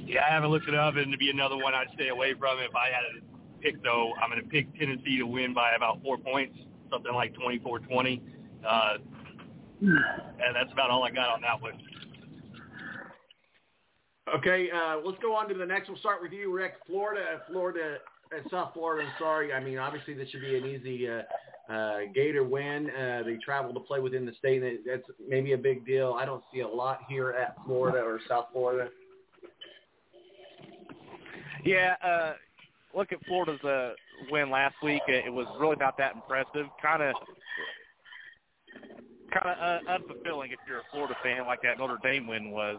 Yeah, I haven't looked it up, and it'd be another one I'd stay away from. If I had to pick, though, I'm going to pick Tennessee to win by about 4 points, something like 24-20. And that's about all I got on that one. Okay, let's go on to the next. We'll start with you, Rick. South Florida, I'm sorry. Obviously, this should be an easy Gator win. They travel to play within the state. That's maybe a big deal. I don't see a lot here at Florida or South Florida. Yeah, look at Florida's win last week. It was really not that impressive. Kind of unfulfilling if you're a Florida fan, like that Notre Dame win was.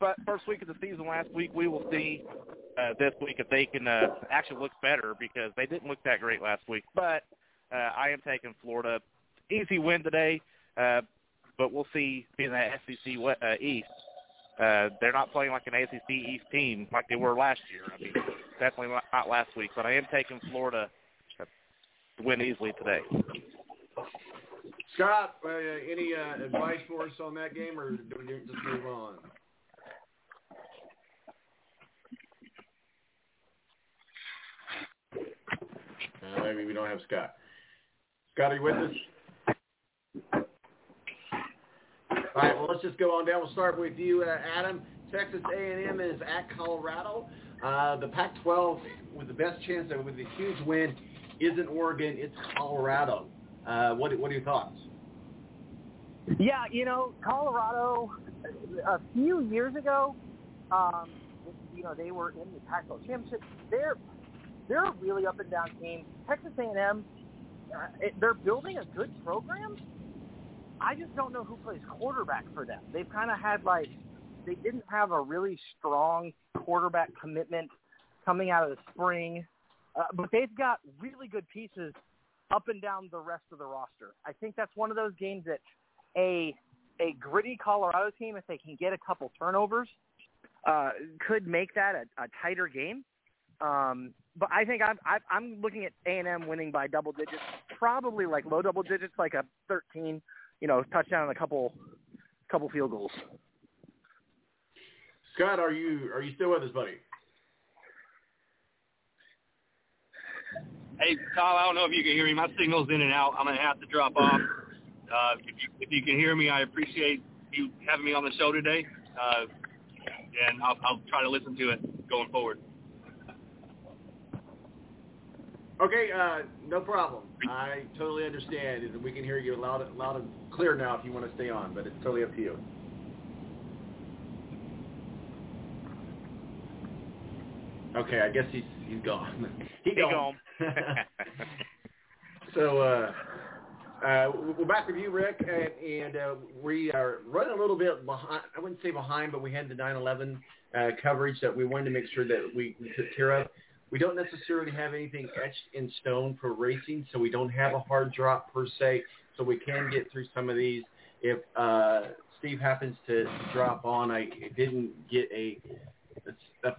But first week of the season last week, we will see this week if they can actually look better because they didn't look that great last week. But I am taking Florida. Easy win today, but we'll see in the SEC East. They're not playing like an ACC East team like they were last year. Definitely not last week. But I am taking Florida to win easily today. Scott, any advice for us on that game, or do we just move on? Maybe we don't have Scott. Scott, are you with us? All right, well, let's just go on down. We'll start with you, Adam. Texas A&M is at Colorado. The Pac-12 with the best chance of with a huge win isn't Oregon, it's Colorado. What are your thoughts? Yeah, Colorado a few years ago you know, they were in the Pac-12 championship. They're a really up and down team. Texas A&M, they're building a good program. I just don't know who plays quarterback for them. They've kind of had like they didn't have a really strong quarterback commitment coming out of the spring, but they've got really good pieces up and down the rest of the roster. I think that's one of those games that a gritty Colorado team, if they can get a couple turnovers, could make that a tighter game. But I think I'm looking at A&M winning by double digits, probably like low double digits, like a 13, you know, touchdown and a couple field goals. Scott, are you still with us, buddy? Hey, Kyle, I don't know if you can hear me. My signal's in and out. I'm going to have to drop off. If you can hear me, I appreciate you having me on the show today, and I'll try to listen to it going forward. Okay, no problem. I totally understand, and we can hear you loud and clear now if you want to stay on, but it's totally up to you. Okay, I guess he's gone. He's gone. So we're back with you, Rick, and we are running a little bit behind. I wouldn't say behind, but we had the 9/11 coverage that we wanted to make sure that we took care of. We don't necessarily have anything etched in stone for racing, so we don't have a hard drop per se, so we can get through some of these. If Steve happens to drop on, I didn't get a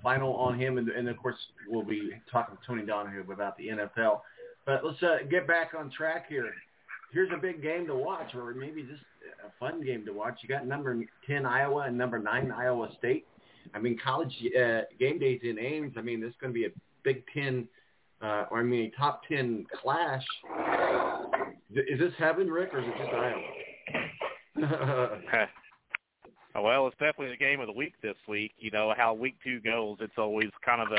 final on him, and of course we'll be talking to Tony Donahue about the NFL. But let's get back on track here. Here's a big game to watch, or maybe just a fun game to watch. You got number 10 Iowa and number 9 Iowa State. I mean, college game days in Ames. I mean, this is going to be a Big Ten, a top 10 clash. Is this heaven, Rick, or is it just Iowa? Well, it's definitely the game of the week this week. You know, how week 2 goes, it's always kind of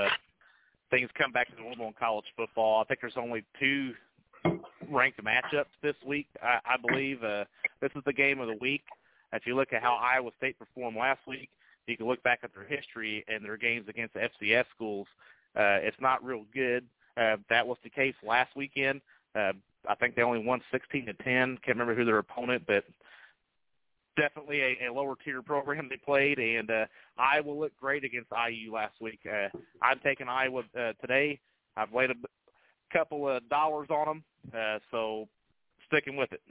things come back to normal in college football. I think there's only 2 ranked matchups this week, I believe. This is the game of the week. If you look at how Iowa State performed last week, you can look back at their history and their games against the FCS schools. It's not real good. That was the case last weekend. I think they only won 16-10. Can't remember who their opponent, but definitely a lower-tier program they played. And Iowa looked great against IU last week. I'm taking Iowa today. I've laid a couple of dollars on them, so sticking with it.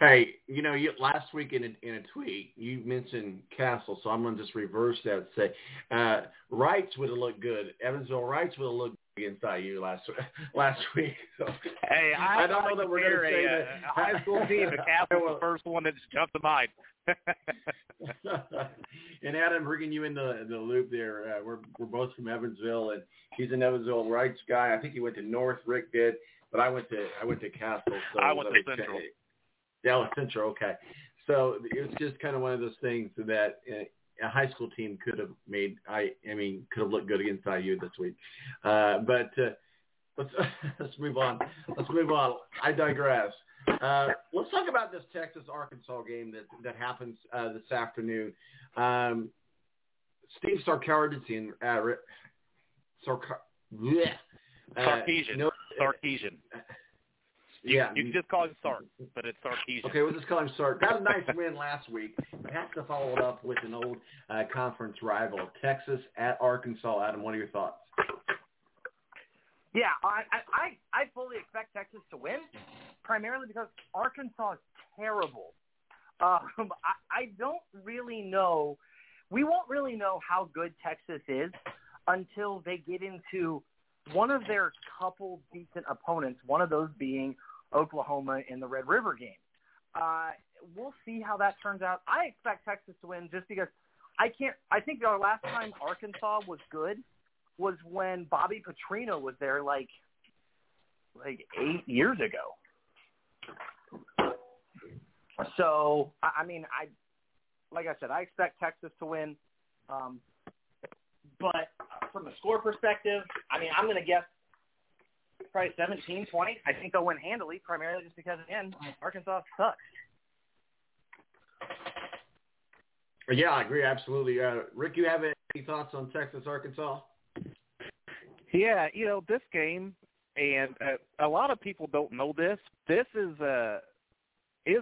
Hey, you know, last week in a tweet, you mentioned Castle, so I'm going to just reverse that and say Wrights would have looked good. Evansville Wrights would have looked good against IU last week. So, hey, I don't know that we're going to say that. High school team, but Castle's the first one that just jumped to mind. And Adam, bringing you in the loop there, we're both from Evansville, and he's an Evansville Wrights guy. I think he went to North, Rick did, but I went to Castle. So I went to Central. Dallas Central, okay. So it's just kind of one of those things that a high school team could have made. Could have looked good against IU this week. But let's move on. I digress. Let's talk about this Texas-Arkansas game that happens this afternoon. Steve Sarkisian. Sarkisian. Sarkisian. Yeah, you can just call him Sark, but it's Sarkisian. Okay, we'll just call him Sark. Got a nice win last week, but has to follow it up with an old conference rival, Texas at Arkansas. Adam, what are your thoughts? Yeah, I fully expect Texas to win, primarily because Arkansas is terrible. I don't really know. We won't really know how good Texas is until they get into one of their couple decent opponents, one of those being Oklahoma in the Red River game. We'll see how that turns out. I expect Texas to win just because I think our last time Arkansas was good was when Bobby Petrino was there like 8 years ago. So, like I said, I expect Texas to win. But from a score perspective, I'm going to guess probably 17-20. I think they'll win handily, primarily just because, again, Arkansas sucks. Yeah, I agree. Absolutely. Rick, you have any thoughts on Texas, Arkansas? Yeah, you know, this game, and a lot of people don't know this, this is a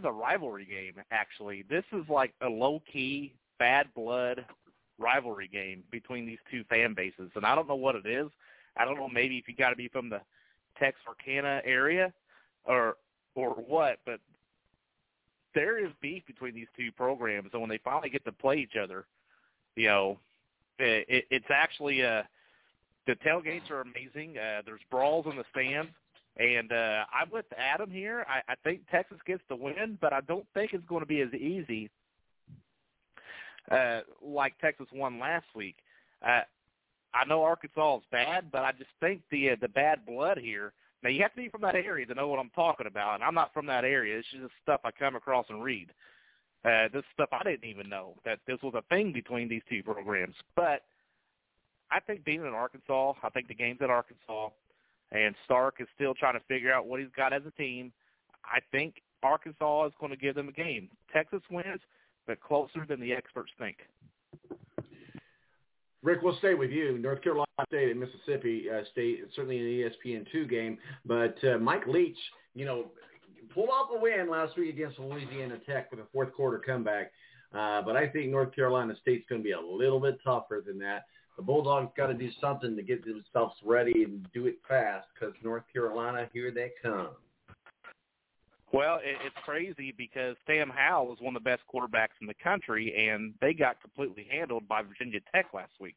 rivalry game, actually. This is like a low-key, bad blood rivalry game between these two fan bases. And I don't know what it is. I don't know, maybe if you got to be from the Texarkana area or what, but there is beef between these two programs. And when they finally get to play each other, you know, it's actually the tailgates are amazing. There's brawls in the stands. And I'm with Adam here. I think Texas gets the win, but I don't think it's going to be as easy like Texas won last week. I know Arkansas is bad, but I just think the bad blood here. Now, you have to be from that area to know what I'm talking about, and I'm not from that area. It's just stuff I come across and read. This is stuff I didn't even know, that this was a thing between these two programs. But I think being in Arkansas, I think the game's at Arkansas, and Stark is still trying to figure out what he's got as a team. I think Arkansas is going to give them a game. Texas wins, but closer than the experts think. Rick, we'll stay with you. North Carolina State and Mississippi State, certainly an ESPN2 game. But Mike Leach, you know, pulled off a win last week against Louisiana Tech with a fourth-quarter comeback. But I think North Carolina State's going to be a little bit tougher than that. The Bulldogs got to do something to get themselves ready and do it fast because North Carolina, here they come. Well, it's crazy because Sam Howell is one of the best quarterbacks in the country, and they got completely handled by Virginia Tech last week.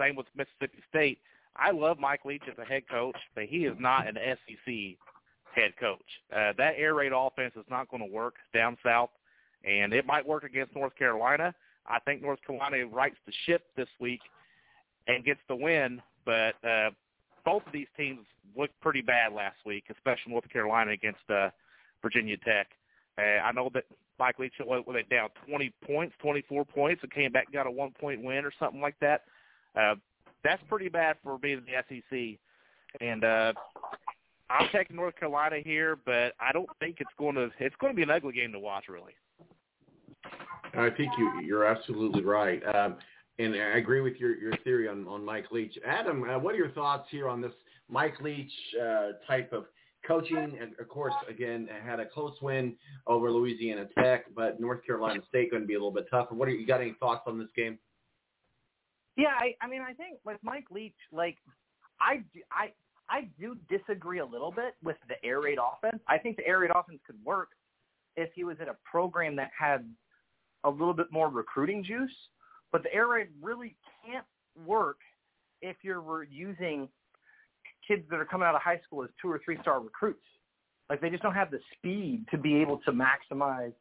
Same with Mississippi State. I love Mike Leach as a head coach, but he is not an SEC head coach. That air raid offense is not going to work down south, and it might work against North Carolina. I think North Carolina rights the ship this week and gets the win, but both of these teams looked pretty bad last week, especially North Carolina against Virginia Tech. I know that Mike Leach went down 20 points, 24 points, and came back and got a one-point win or something like that. That's pretty bad for being in the SEC. And I'm taking North Carolina here, but I don't think it's going to be an ugly game to watch, really. I think you're absolutely right. And I agree with your theory on Mike Leach. Adam, what are your thoughts here on this Mike Leach type of coaching? And, of course, again, had a close win over Louisiana Tech, but North Carolina State going to be a little bit tougher. You got any thoughts on this game? Yeah, I mean, I think with Mike Leach, like, I do disagree a little bit with the air raid offense. I think the air raid offense could work if he was at a program that had a little bit more recruiting juice. But the air raid really can't work if you're using kids that are coming out of high school as 2- or 3-star recruits. Like, they just don't have the speed to be able to maximize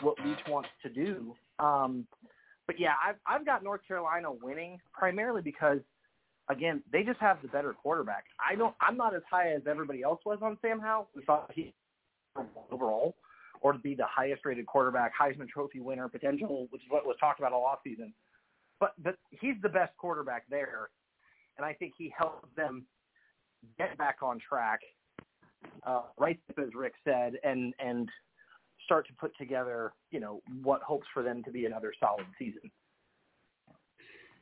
what Leach wants to do. But, yeah, I've got North Carolina winning primarily because, again, they just have the better quarterback. I'm not as high as everybody else was on Sam Howell. We thought he overall or to be the highest-rated quarterback, Heisman Trophy winner potential, which is what was talked about all offseason. But he's the best quarterback there, and I think he helped them get back on track, right as Rick said, and start to put together, you know, what hopes for them to be another solid season.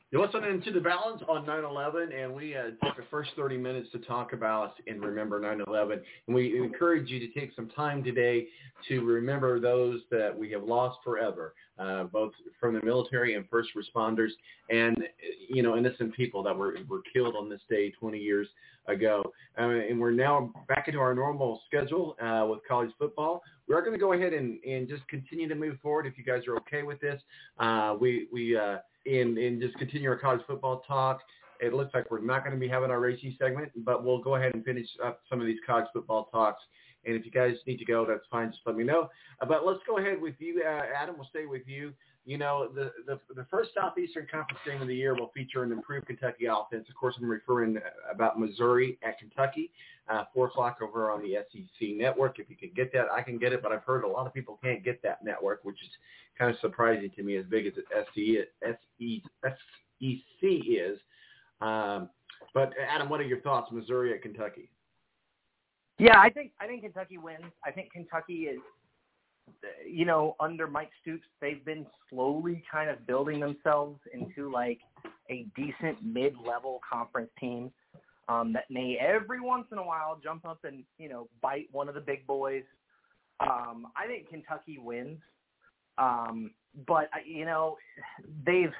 You're listening to The Balance on 9/11, and we took the first 30 minutes to talk about and remember 9/11. And we encourage you to take some time today to remember those that we have lost forever, both from the military and first responders and, you know, innocent people that were killed on this day 20 years ago. And we're now back into our normal schedule with college football. We're going to go ahead and just continue to move forward if you guys are okay with this. And just continue our college football talk. It looks like we're not going to be having our racing segment, but we'll go ahead and finish up some of these college football talks. And if you guys need to go, that's fine. Just let me know. But let's go ahead with you, Adam. We'll stay with you. You know, the first Southeastern Conference game of the year will feature an improved Kentucky offense. Of course, I'm referring about Missouri at Kentucky, 4 o'clock over on the SEC network. If you can get that, I can get it. But I've heard a lot of people can't get that network, which is kind of surprising to me as big as the SEC is. But, Adam, what are your thoughts, Missouri at Kentucky? Yeah, I think Kentucky wins. I think Kentucky is you know, under Mike Stoops, they've been slowly kind of building themselves into like a decent mid-level conference team that may every once in a while jump up and, you know, bite one of the big boys. I think Kentucky wins. But, you know, they've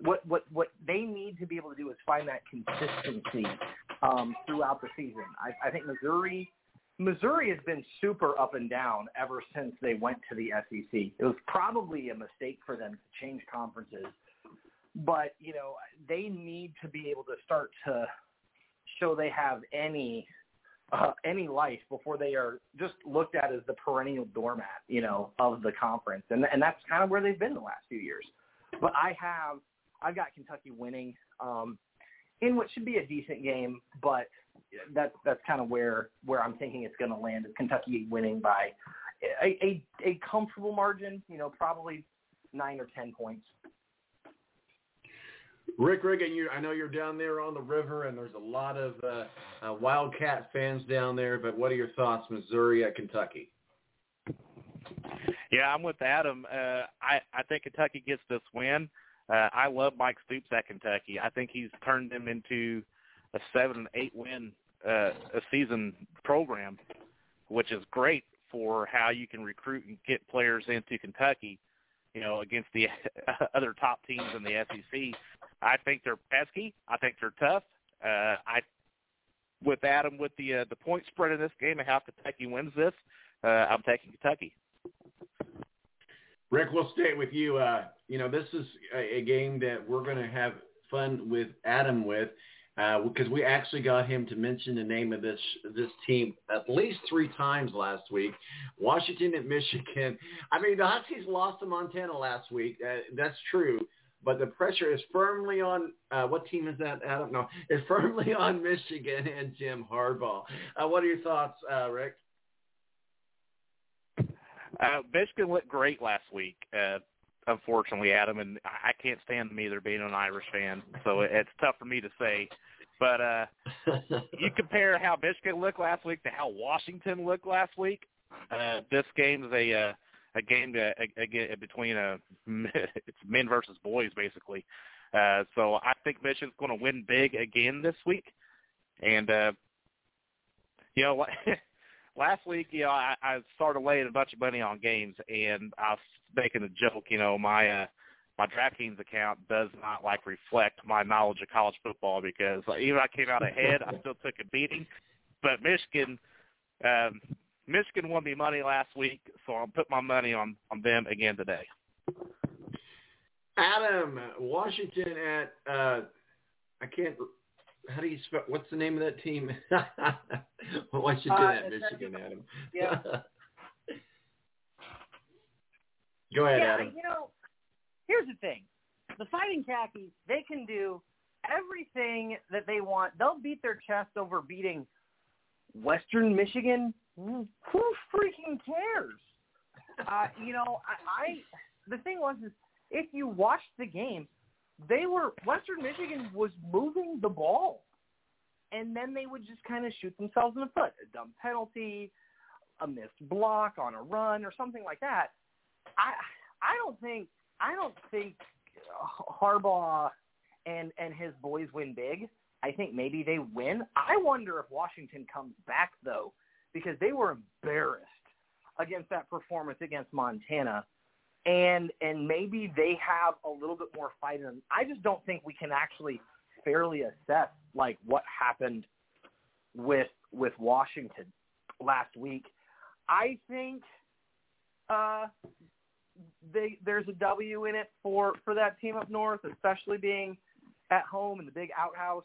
what they need to be able to do is find that consistency throughout the season. I think Missouri has been super up and down ever since they went to the SEC. It was probably a mistake for them to change conferences. But, you know, they need to be able to start to show they have any life before they are just looked at as the perennial doormat, you know, of the conference. And that's kind of where they've been the last few years. But I've got Kentucky winning in what should be a decent game, but that's kind of where I'm thinking it's going to land, is Kentucky winning by a comfortable margin, you know, probably 9 or 10 points. Rick Riggin, I know you're down there on the river, and there's a lot of Wildcat fans down there, but what are your thoughts, Missouri at Kentucky? Yeah, I'm with Adam. I think Kentucky gets this win. I love Mike Stoops at Kentucky. I think he's turned them into a 7- and 8-win a season program, which is great for how you can recruit and get players into Kentucky, you know, against the other top teams in the SEC. I think they're pesky. I think they're tough. With Adam, with the point spread in this game and how Kentucky wins this, I'm taking Kentucky. Rick, we'll stay with you. You know, this is a game that we're going to have fun with Adam with, because we actually got him to mention the name of this team at least 3 times last week. Washington and Michigan. I mean, the Huskies lost to Montana last week. That's true. But the pressure is firmly on what team is that? I don't know. It's firmly on Michigan and Jim Harbaugh. What are your thoughts, Rick? Michigan looked great last week, unfortunately, Adam, and I can't stand them either, being an Irish fan, so it's tough for me to say. But you compare how Michigan looked last week to how Washington looked last week. This game is a game between it's men versus boys, basically. So I think Michigan's going to win big again this week. And, you know, last week, you know, I started laying a bunch of money on games, and I was making a joke, you know, my DraftKings account does not, like, reflect my knowledge of college football, because like, even though I came out ahead, I still took a beating. But Michigan won me money last week, so I'll put my money on them again today. Adam, Washington at how do you spell, what's the name of that team? Washington at Michigan, Adam. Yeah. Go ahead, Adam. You know, here's the thing. The Fighting Khakis, they can do everything that they want. They'll beat their chest over beating Western Michigan. Who freaking cares? You know, the thing was, is if you watched the game, Western Michigan was moving the ball, and then they would just kind of shoot themselves in the foot. A dumb penalty, a missed block on a run, or something like that. I don't think Harbaugh and his boys win big. I think maybe they win. I wonder if Washington comes back, though, because they were embarrassed against that performance against Montana, and maybe they have a little bit more fight in them. I just don't think we can actually fairly assess, like, what happened with Washington last week. I think there's a W in it for that team up north, especially being at home in the big outhouse.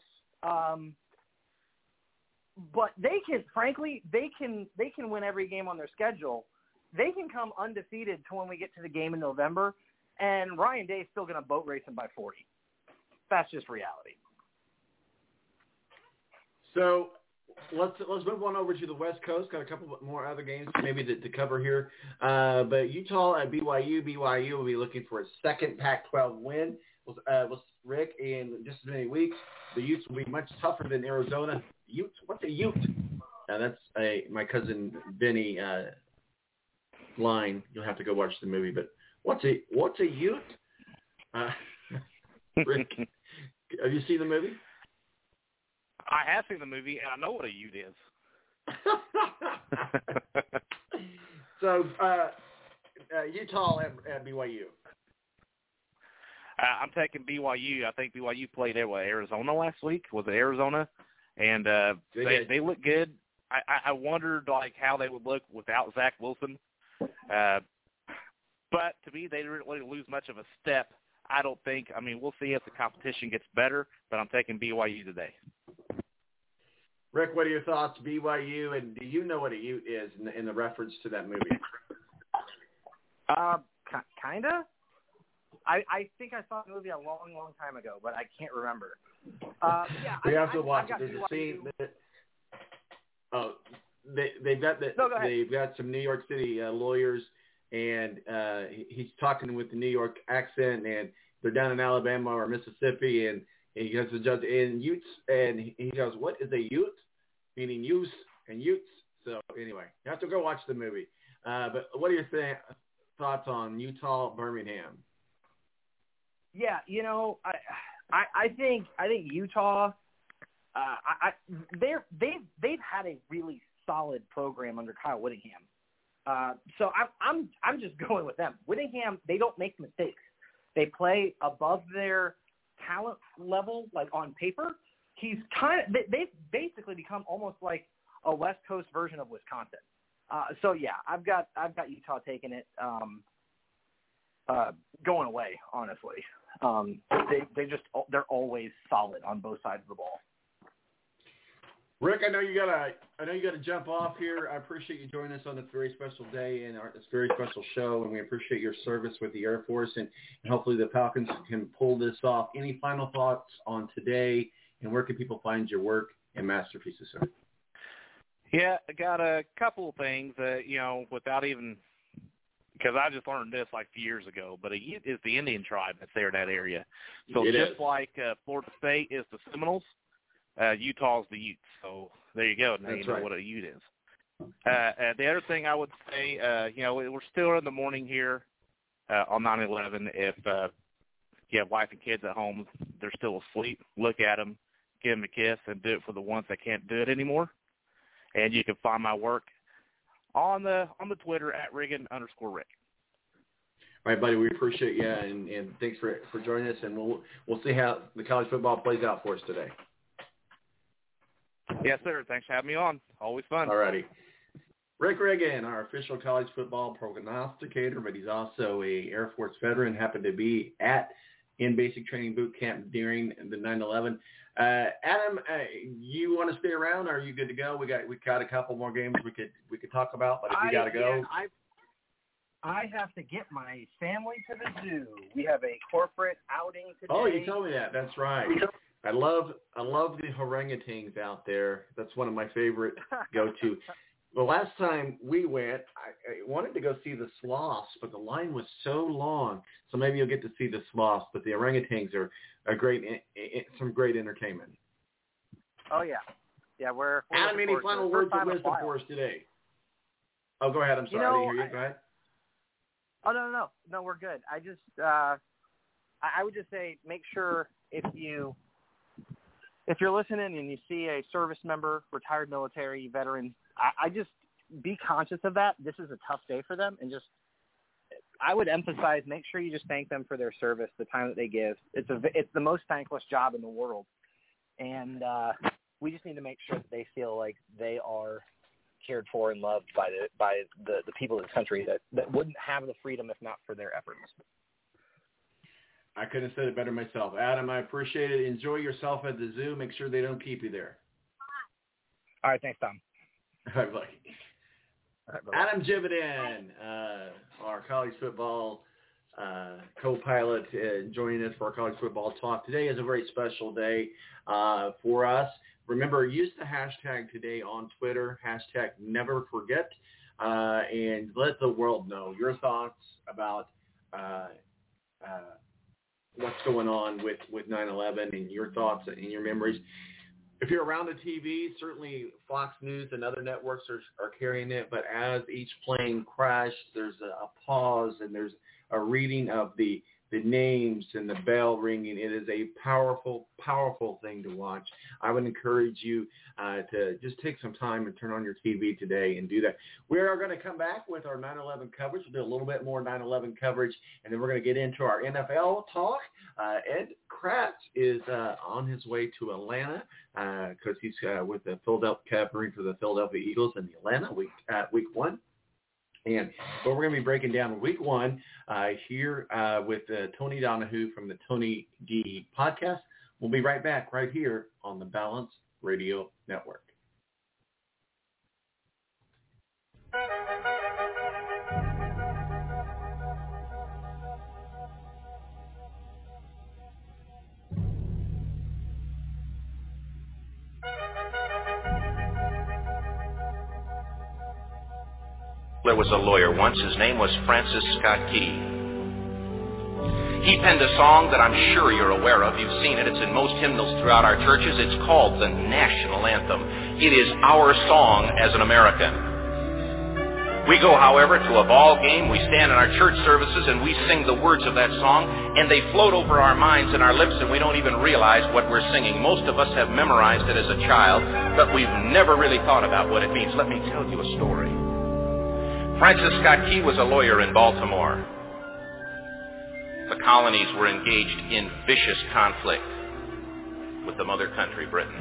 But they can, frankly, they can win every game on their schedule. They can come undefeated to when we get to the game in November, and Ryan Day's still going to boat race them by 40. That's just reality. So let's move on over to the West Coast. Got a couple more other games maybe to cover here. But Utah at BYU. BYU will be looking for its second Pac-12 win. With Rick, in just as many weeks, the Utes will be much tougher than Arizona. Utes? What's a Ute? Now, that's my cousin Benny line. You'll have to go watch the movie. But what's a Ute? Rick, have you seen the movie? I have seen the movie, and I know what a Ute is. So Utah at BYU. I'm taking BYU. I think BYU played Arizona last week. Was it Arizona? And they look good. I wondered like how they would look without Zach Wilson. But to me, they didn't really lose much of a step. I don't think. I mean, we'll see if the competition gets better. But I'm taking BYU today. Rick, what are your thoughts? BYU, and do you know what a Ute is in the reference to that movie? Kinda. I think I saw the movie a long, long time ago, but I can't remember. Yeah, we have to watch it. There's a scene that, they've got some New York City lawyers, and he's talking with the New York accent, and they're down in Alabama or Mississippi, and he goes to the judge in Utes, and he goes, "What is a Ute?" Meaning use and Utes. So anyway, you have to go watch the movie. But what are your thoughts on Utah, Birmingham? Yeah, you know, I think Utah, they've had a really solid program under Kyle Whittingham, so I'm just going with them. Whittingham, they don't make mistakes. They play above their talent level, like on paper. He's they've basically become almost like a West Coast version of Wisconsin. So yeah, I've got Utah taking it, going away, honestly. They're always solid on both sides of the ball. Rick, I know you gotta jump off here. I appreciate you joining us on this very special day and this very special show, and we appreciate your service with the Air Force, and hopefully the Falcons can pull this off. Any final thoughts on today, and where can people find your work and masterpieces, sir? Yeah, I got a couple of things that, you know, without even. Because I just learned this like a few years ago, but a Ute is the Indian tribe that's there in that area. So just like Florida State is the Seminoles, Utah is the Utes. So there you go. Now that's you know what a Ute is. The other thing I would say, you know, we're still in the morning here on 9/11. If you have wife and kids at home, they're still asleep. Look at them, give them a kiss, and do it for the ones that can't do it anymore. And you can find my work on the Twitter at Riggin_Rick. All right, buddy, we appreciate you, and thanks for joining us, and we'll see how the college football plays out for us today. Yes, sir. Thanks for having me on. Always fun. All righty. Rick Riggin, our official college football prognosticator, but he's also an Air Force veteran, happened to be in basic training boot camp during the 9/11. Adam, you want to stay around? Or are you good to go? We got a couple more games we could talk about, but if you got to go, I have to get my family to the zoo. We have a corporate outing today. Oh, you told me that. That's right. I love the orangutans out there. That's one of my favorite go-to. The last time we went, I wanted to go see the sloths, but the line was so long. So maybe you'll get to see the sloths, but the orangutans are great, some great entertainment. Oh yeah, yeah. We're Adam, any final words of wisdom for us today? Oh, go ahead. I'm sorry. I didn't hear you. Go ahead. Oh no, we're good. I just, I would just say, make sure if you're listening and you see a service member, retired military veteran. I just be conscious of that. This is a tough day for them, and just I would emphasize, make sure you just thank them for their service, the time that they give. It's the most thankless job in the world, and we just need to make sure that they feel like they are cared for and loved by the people of the country that wouldn't have the freedom if not for their efforts. I couldn't have said it better myself. Adam, I appreciate it. Enjoy yourself at the zoo. Make sure they don't keep you there. All right. Thanks, Tom. All right, buddy. Adam Jividen, our college football co-pilot, joining us for our college football talk. Today is a very special day for us. Remember, use the hashtag today on Twitter, #NeverForget, and let the world know your thoughts about what's going on with 9/11 and your thoughts and your memories. if you're around the TV, certainly Fox News and other networks are carrying it. But as each plane crashed, there's a pause and there's a reading of the names and the bell ringing. It is a powerful, powerful thing to watch. I would encourage you to just take some time and turn on your TV today and do that. We are going to come back with our 9/11 coverage. We'll do a little bit more 9/11 coverage, and then we're going to get into our NFL talk. Ed Kratz is on his way to Atlanta because he's with the Philadelphia covering for the Philadelphia Eagles in the Atlanta week one. And but we're going to be breaking down week one here with Tony Donahue from the Tony D podcast. We'll be right back right here on the Balance Radio Network. There was a lawyer once, his name was Francis Scott Key. He penned a song that I'm sure you're aware of. You've seen it. It's in most hymnals throughout our churches. It's called the National Anthem. It is our song as an American. We go, however, to a ball game. We stand in our church services and we sing the words of that song, and they float over our minds and our lips, and we don't even realize what we're singing. Most of us have memorized it as a child, but we've never really thought about what it means. Let me tell you a story. Francis Scott Key was a lawyer in Baltimore. The colonies were engaged in vicious conflict with the mother country, Britain.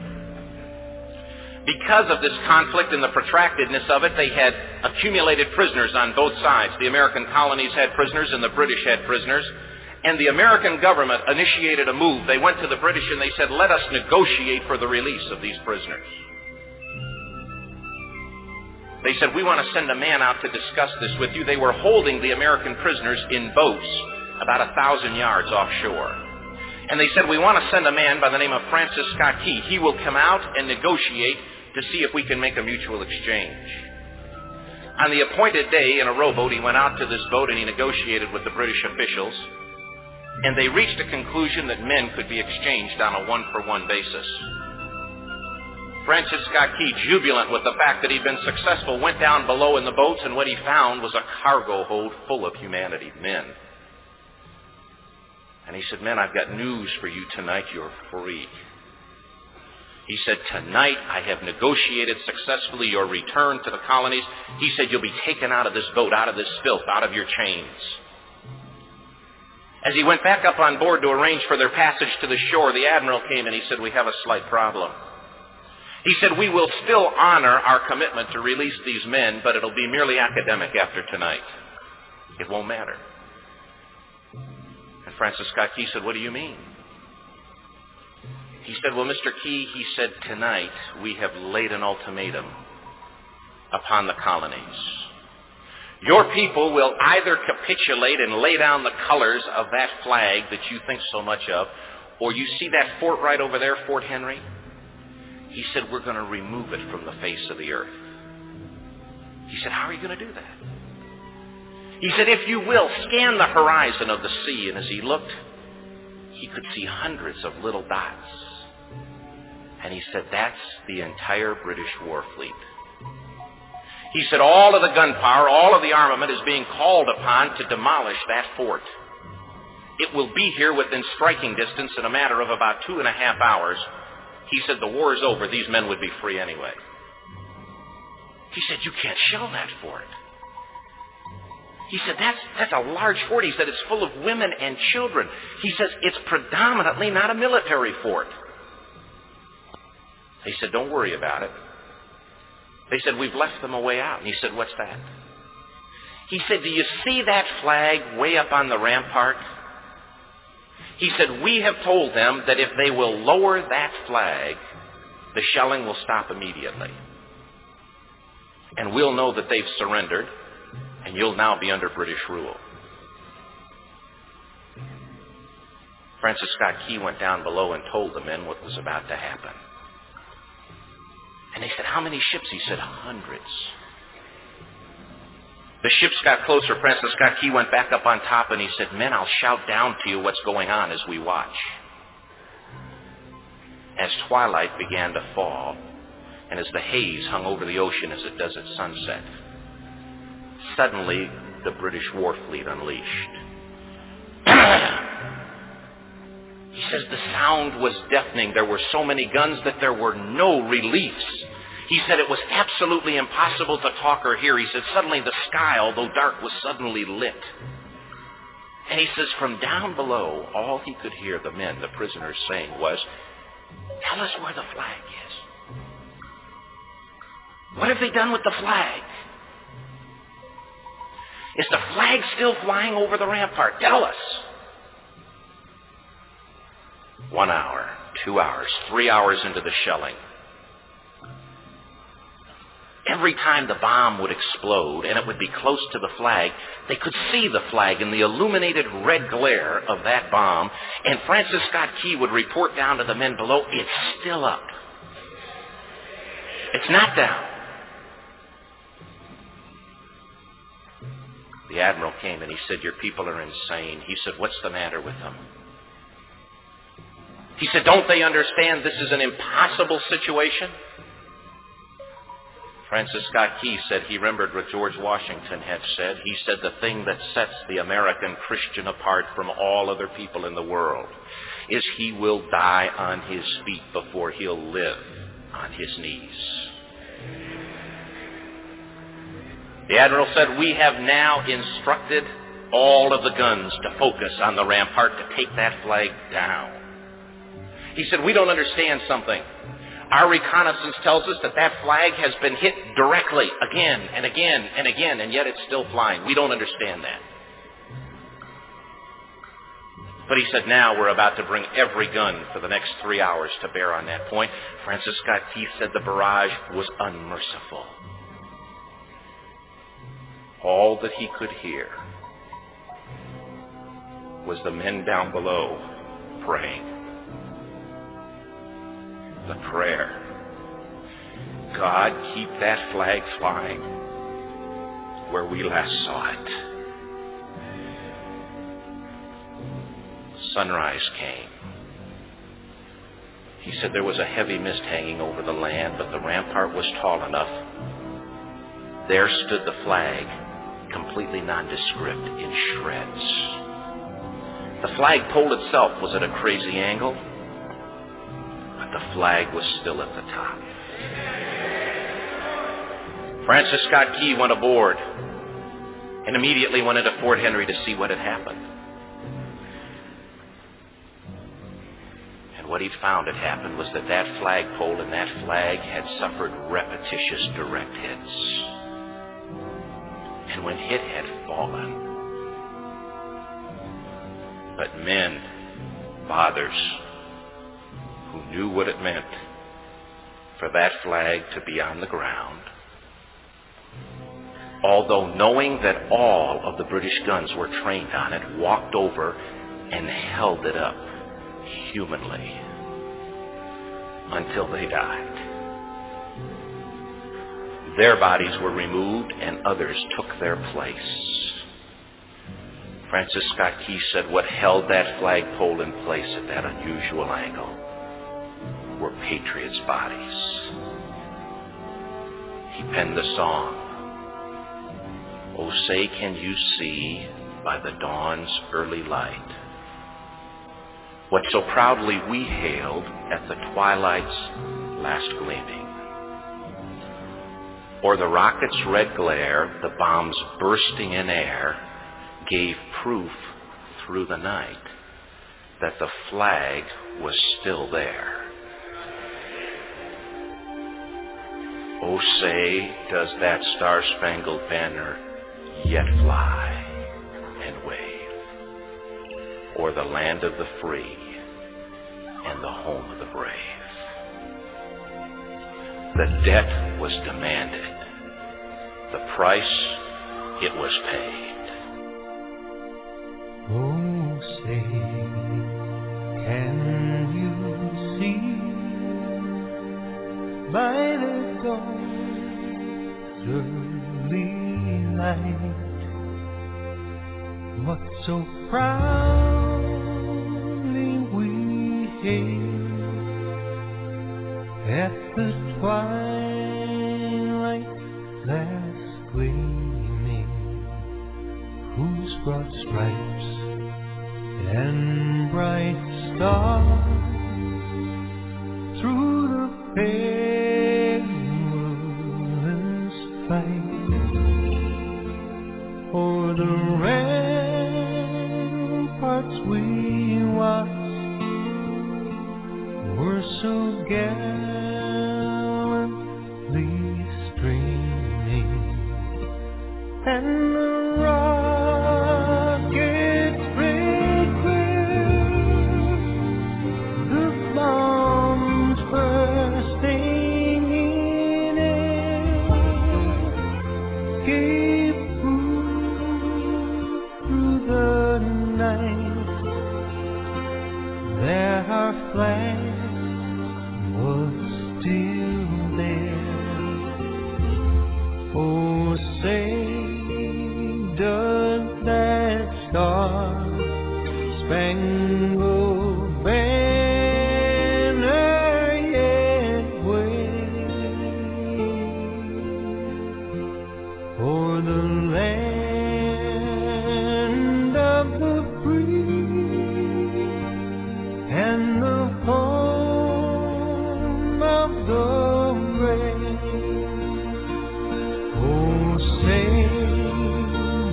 Because of this conflict and the protractedness of it, they had accumulated prisoners on both sides. The American colonies had prisoners and the British had prisoners. And the American government initiated a move. They went to the British and they said, "Let us negotiate for the release of these prisoners." They said, "We want to send a man out to discuss this with you." They were holding the American prisoners in boats about 1,000 yards offshore. And they said, "We want to send a man by the name of Francis Scott Key. He will come out and negotiate to see if we can make a mutual exchange." On the appointed day, in a rowboat, he went out to this boat and he negotiated with the British officials. And they reached a conclusion that men could be exchanged on a one-for-one basis. Francis Scott Key, jubilant with the fact that he'd been successful, went down below in the boats, and what he found was a cargo hold full of humanity, men. And he said, "Men, I've got news for you tonight. You're free." He said, "Tonight I have negotiated successfully your return to the colonies." He said, "You'll be taken out of this boat, out of this filth, out of your chains." As he went back up on board to arrange for their passage to the shore, the admiral came and he said, "We have a slight problem." He said, "We will still honor our commitment to release these men, but it'll be merely academic after tonight. It won't matter." And Francis Scott Key said, "What do you mean?" He said, "Well, Mr. Key," he said, "tonight we have laid an ultimatum upon the colonies. Your people will either capitulate and lay down the colors of that flag that you think so much of, or you see that fort right over there, Fort Henry? He said, we're going to remove it from the face of the earth." He said, "How are you going to do that?" He said, "If you will, scan the horizon of the sea." And as he looked, he could see hundreds of little dots. And he said, "That's the entire British war fleet." He said, "All of the gunpowder, all of the armament is being called upon to demolish that fort. It will be here within striking distance in a matter of about 2.5 hours. He said, "The war is over. These men would be free anyway." He said, "You can't shell that fort." He said, that's a large fort." He said, "It's full of women and children." He says, "It's predominantly not a military fort." He said, "Don't worry about it." They said, "We've left them a way out." And he said, "What's that?" He said, "Do you see that flag way up on the rampart?" He said, "We have told them that if they will lower that flag, the shelling will stop immediately. And we'll know that they've surrendered, and you'll now be under British rule." Francis Scott Key went down below and told the men what was about to happen. And they said, "How many ships?" He said, "Hundreds." The ships got closer. Francis Scott Key went back up on top and he said, "Men, I'll shout down to you what's going on as we watch." as twilight began to fall and as the haze hung over the ocean as it does at sunset. Suddenly, the British war fleet unleashed. He says the sound was deafening. There were so many guns that there were no reliefs. He said it was absolutely impossible to talk or hear. He said suddenly the sky, although dark, was suddenly lit. And he says from down below, all he could hear the men, the prisoners, saying was, "Tell us where the flag is. What have they done with the flag? Is the flag still flying over the rampart? Tell us." 1 hour, 2 hours, 3 hours into the shelling. Every time the bomb would explode and it would be close to the flag, they could see the flag in the illuminated red glare of that bomb. And Francis Scott Key would report down to the men below, "It's still up. It's not down." The admiral came and he said, "Your people are insane." He said, "What's the matter with them?" He said, "Don't they understand this is an impossible situation?" Francis Scott Key said he remembered what George Washington had said. He said, "The thing that sets the American Christian apart from all other people in the world is he will die on his feet before he'll live on his knees." The admiral said, "We have now instructed all of the guns to focus on the rampart to take that flag down." He said, "We don't understand something. Our reconnaissance tells us that that flag has been hit directly again and again and again, and yet it's still flying. We don't understand that." But he said, "Now we're about to bring every gun for the next 3 hours to bear on that point." Francis Scott Key said the barrage was unmerciful. All that he could hear was the men down below praying. The prayer, "God, keep that flag flying where we last saw it." Sunrise came. He said there was a heavy mist hanging over the land, but the rampart was tall enough. There stood the flag, completely nondescript, in shreds. The flagpole itself was at a crazy angle. The flag was still at the top. Francis Scott Key went aboard and immediately went into Fort Henry to see what had happened. And what he found had happened was that that flagpole and that flag had suffered repetitious direct hits. And when it had fallen, but men, fathers, who knew what it meant for that flag to be on the ground, although knowing that all of the British guns were trained on it, walked over and held it up humanly until they died. Their bodies were removed and others took their place. Francis Scott Key said what held that flagpole in place at that unusual angle were patriots' bodies. He penned the song, "Oh, say can you see by the dawn's early light what so proudly we hailed at the twilight's last gleaming? O'er the rocket's red glare, the bombs bursting in air gave proof through the night that the flag was still there. Oh, say, does that star-spangled banner yet fly and wave o'er the land of the free and the home of the brave?" The debt was demanded. The price, it was paid. Oh, say, can you see by the dawn's early light what so proudly we hailed at the twilight last gleaming, whose broad stripes and bright stars through the perilous fight, o'er the ramparts we watched were so gallantly streaming, and the rockets required, the bombs bursting in air, gave food through the night. There our flag was still there. Oh, say does that star-spangled banner yet wave o'er the land of the free and the home of the brave? Oh, say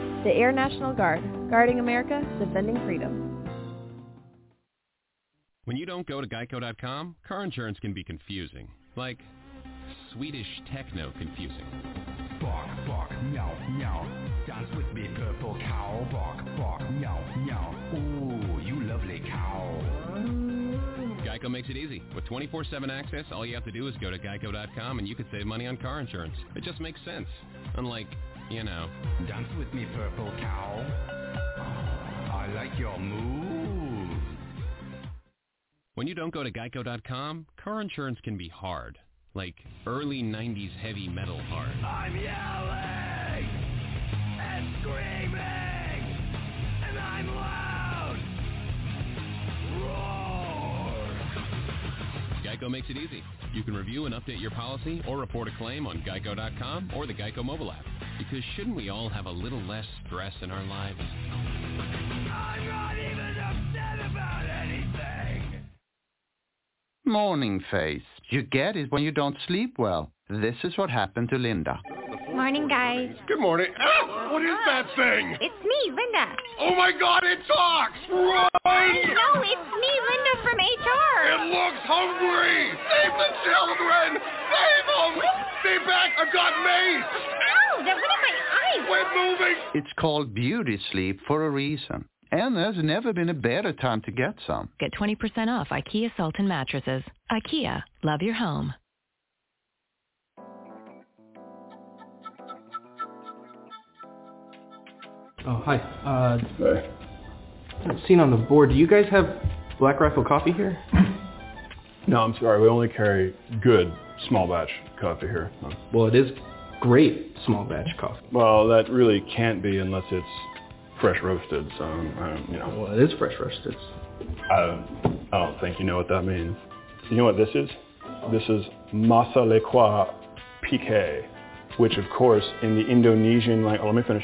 The Air National Guard, guarding America, defending freedom. When you don't go to Geico.com, car insurance can be confusing. Like Swedish techno confusing. Bark, bark, meow, meow. Dance with me, purple cow. Bark, bark, meow, meow. Ooh, you lovely cow. Geico makes it easy. With 24/7 access, all you have to do is go to Geico.com and you can save money on car insurance. It just makes sense. Unlike, you know. Dance with me, purple cow. I like your move. When you don't go to Geico.com, car insurance can be hard. Like early 90s heavy metal hard. I'm yelling and screaming and I'm loud. Roar. Geico makes it easy. You can review and update your policy or report a claim on Geico.com or the Geico mobile app. Because shouldn't we all have a little less stress in our lives? I'm not even upset about anything. Morning face. You get it when you don't sleep well. This is what happened to Linda. Morning, guys. Good morning. Ah, what is that thing? It's me, Linda. Oh, my God, it talks. Run! No, it's me, Linda from HR. It looks hungry. Save the children. Save them. Stay back. I've got mace. Ow, that went in my eyes. We're moving. It's called beauty sleep for a reason. And there's never been a better time to get some. Get 20% off IKEA Sultan mattresses. IKEA, love your home. Oh, hi. Seen on the board, do you guys have Black Rifle coffee here? No, I'm sorry. We only carry good small batch coffee here. No. Well, it is great small batch coffee. Well, that really can't be unless it's fresh roasted. So, you know. Well, it is fresh roasted. I don't think you know what that means. You know what this is? This is Masa Le Kwa Pique, which, of course, in the Indonesian language, let me finish.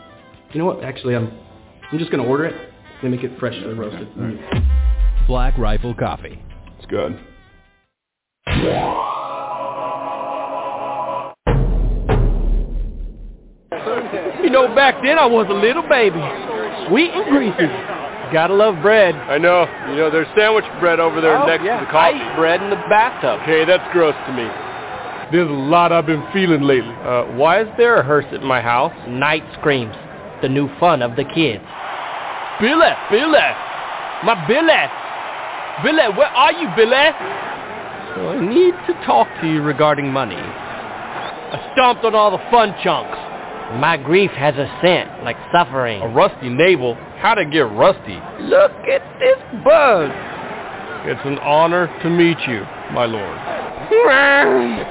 You know what? Actually, I'm just going to order it. They make it fresh and roasted. Right. Black Rifle Coffee. It's good. You know, back then I was a little baby. Sweet and greasy. Gotta love bread. I know. You know, there's sandwich bread over there next to the coffee. I eat bread in the bathtub. Hey, that's gross to me. There's a lot I've been feeling lately. Why is there a hearse at my house? Night screams. The new fun of the kids. Billy, Billy, my Billy, Billy, where are you, Billy? So I need to talk to you regarding money. I stomped on all the fun chunks. My grief has a scent, like suffering. A rusty navel? How'd it get rusty? Look at this bug. It's an honor to meet you, my lord.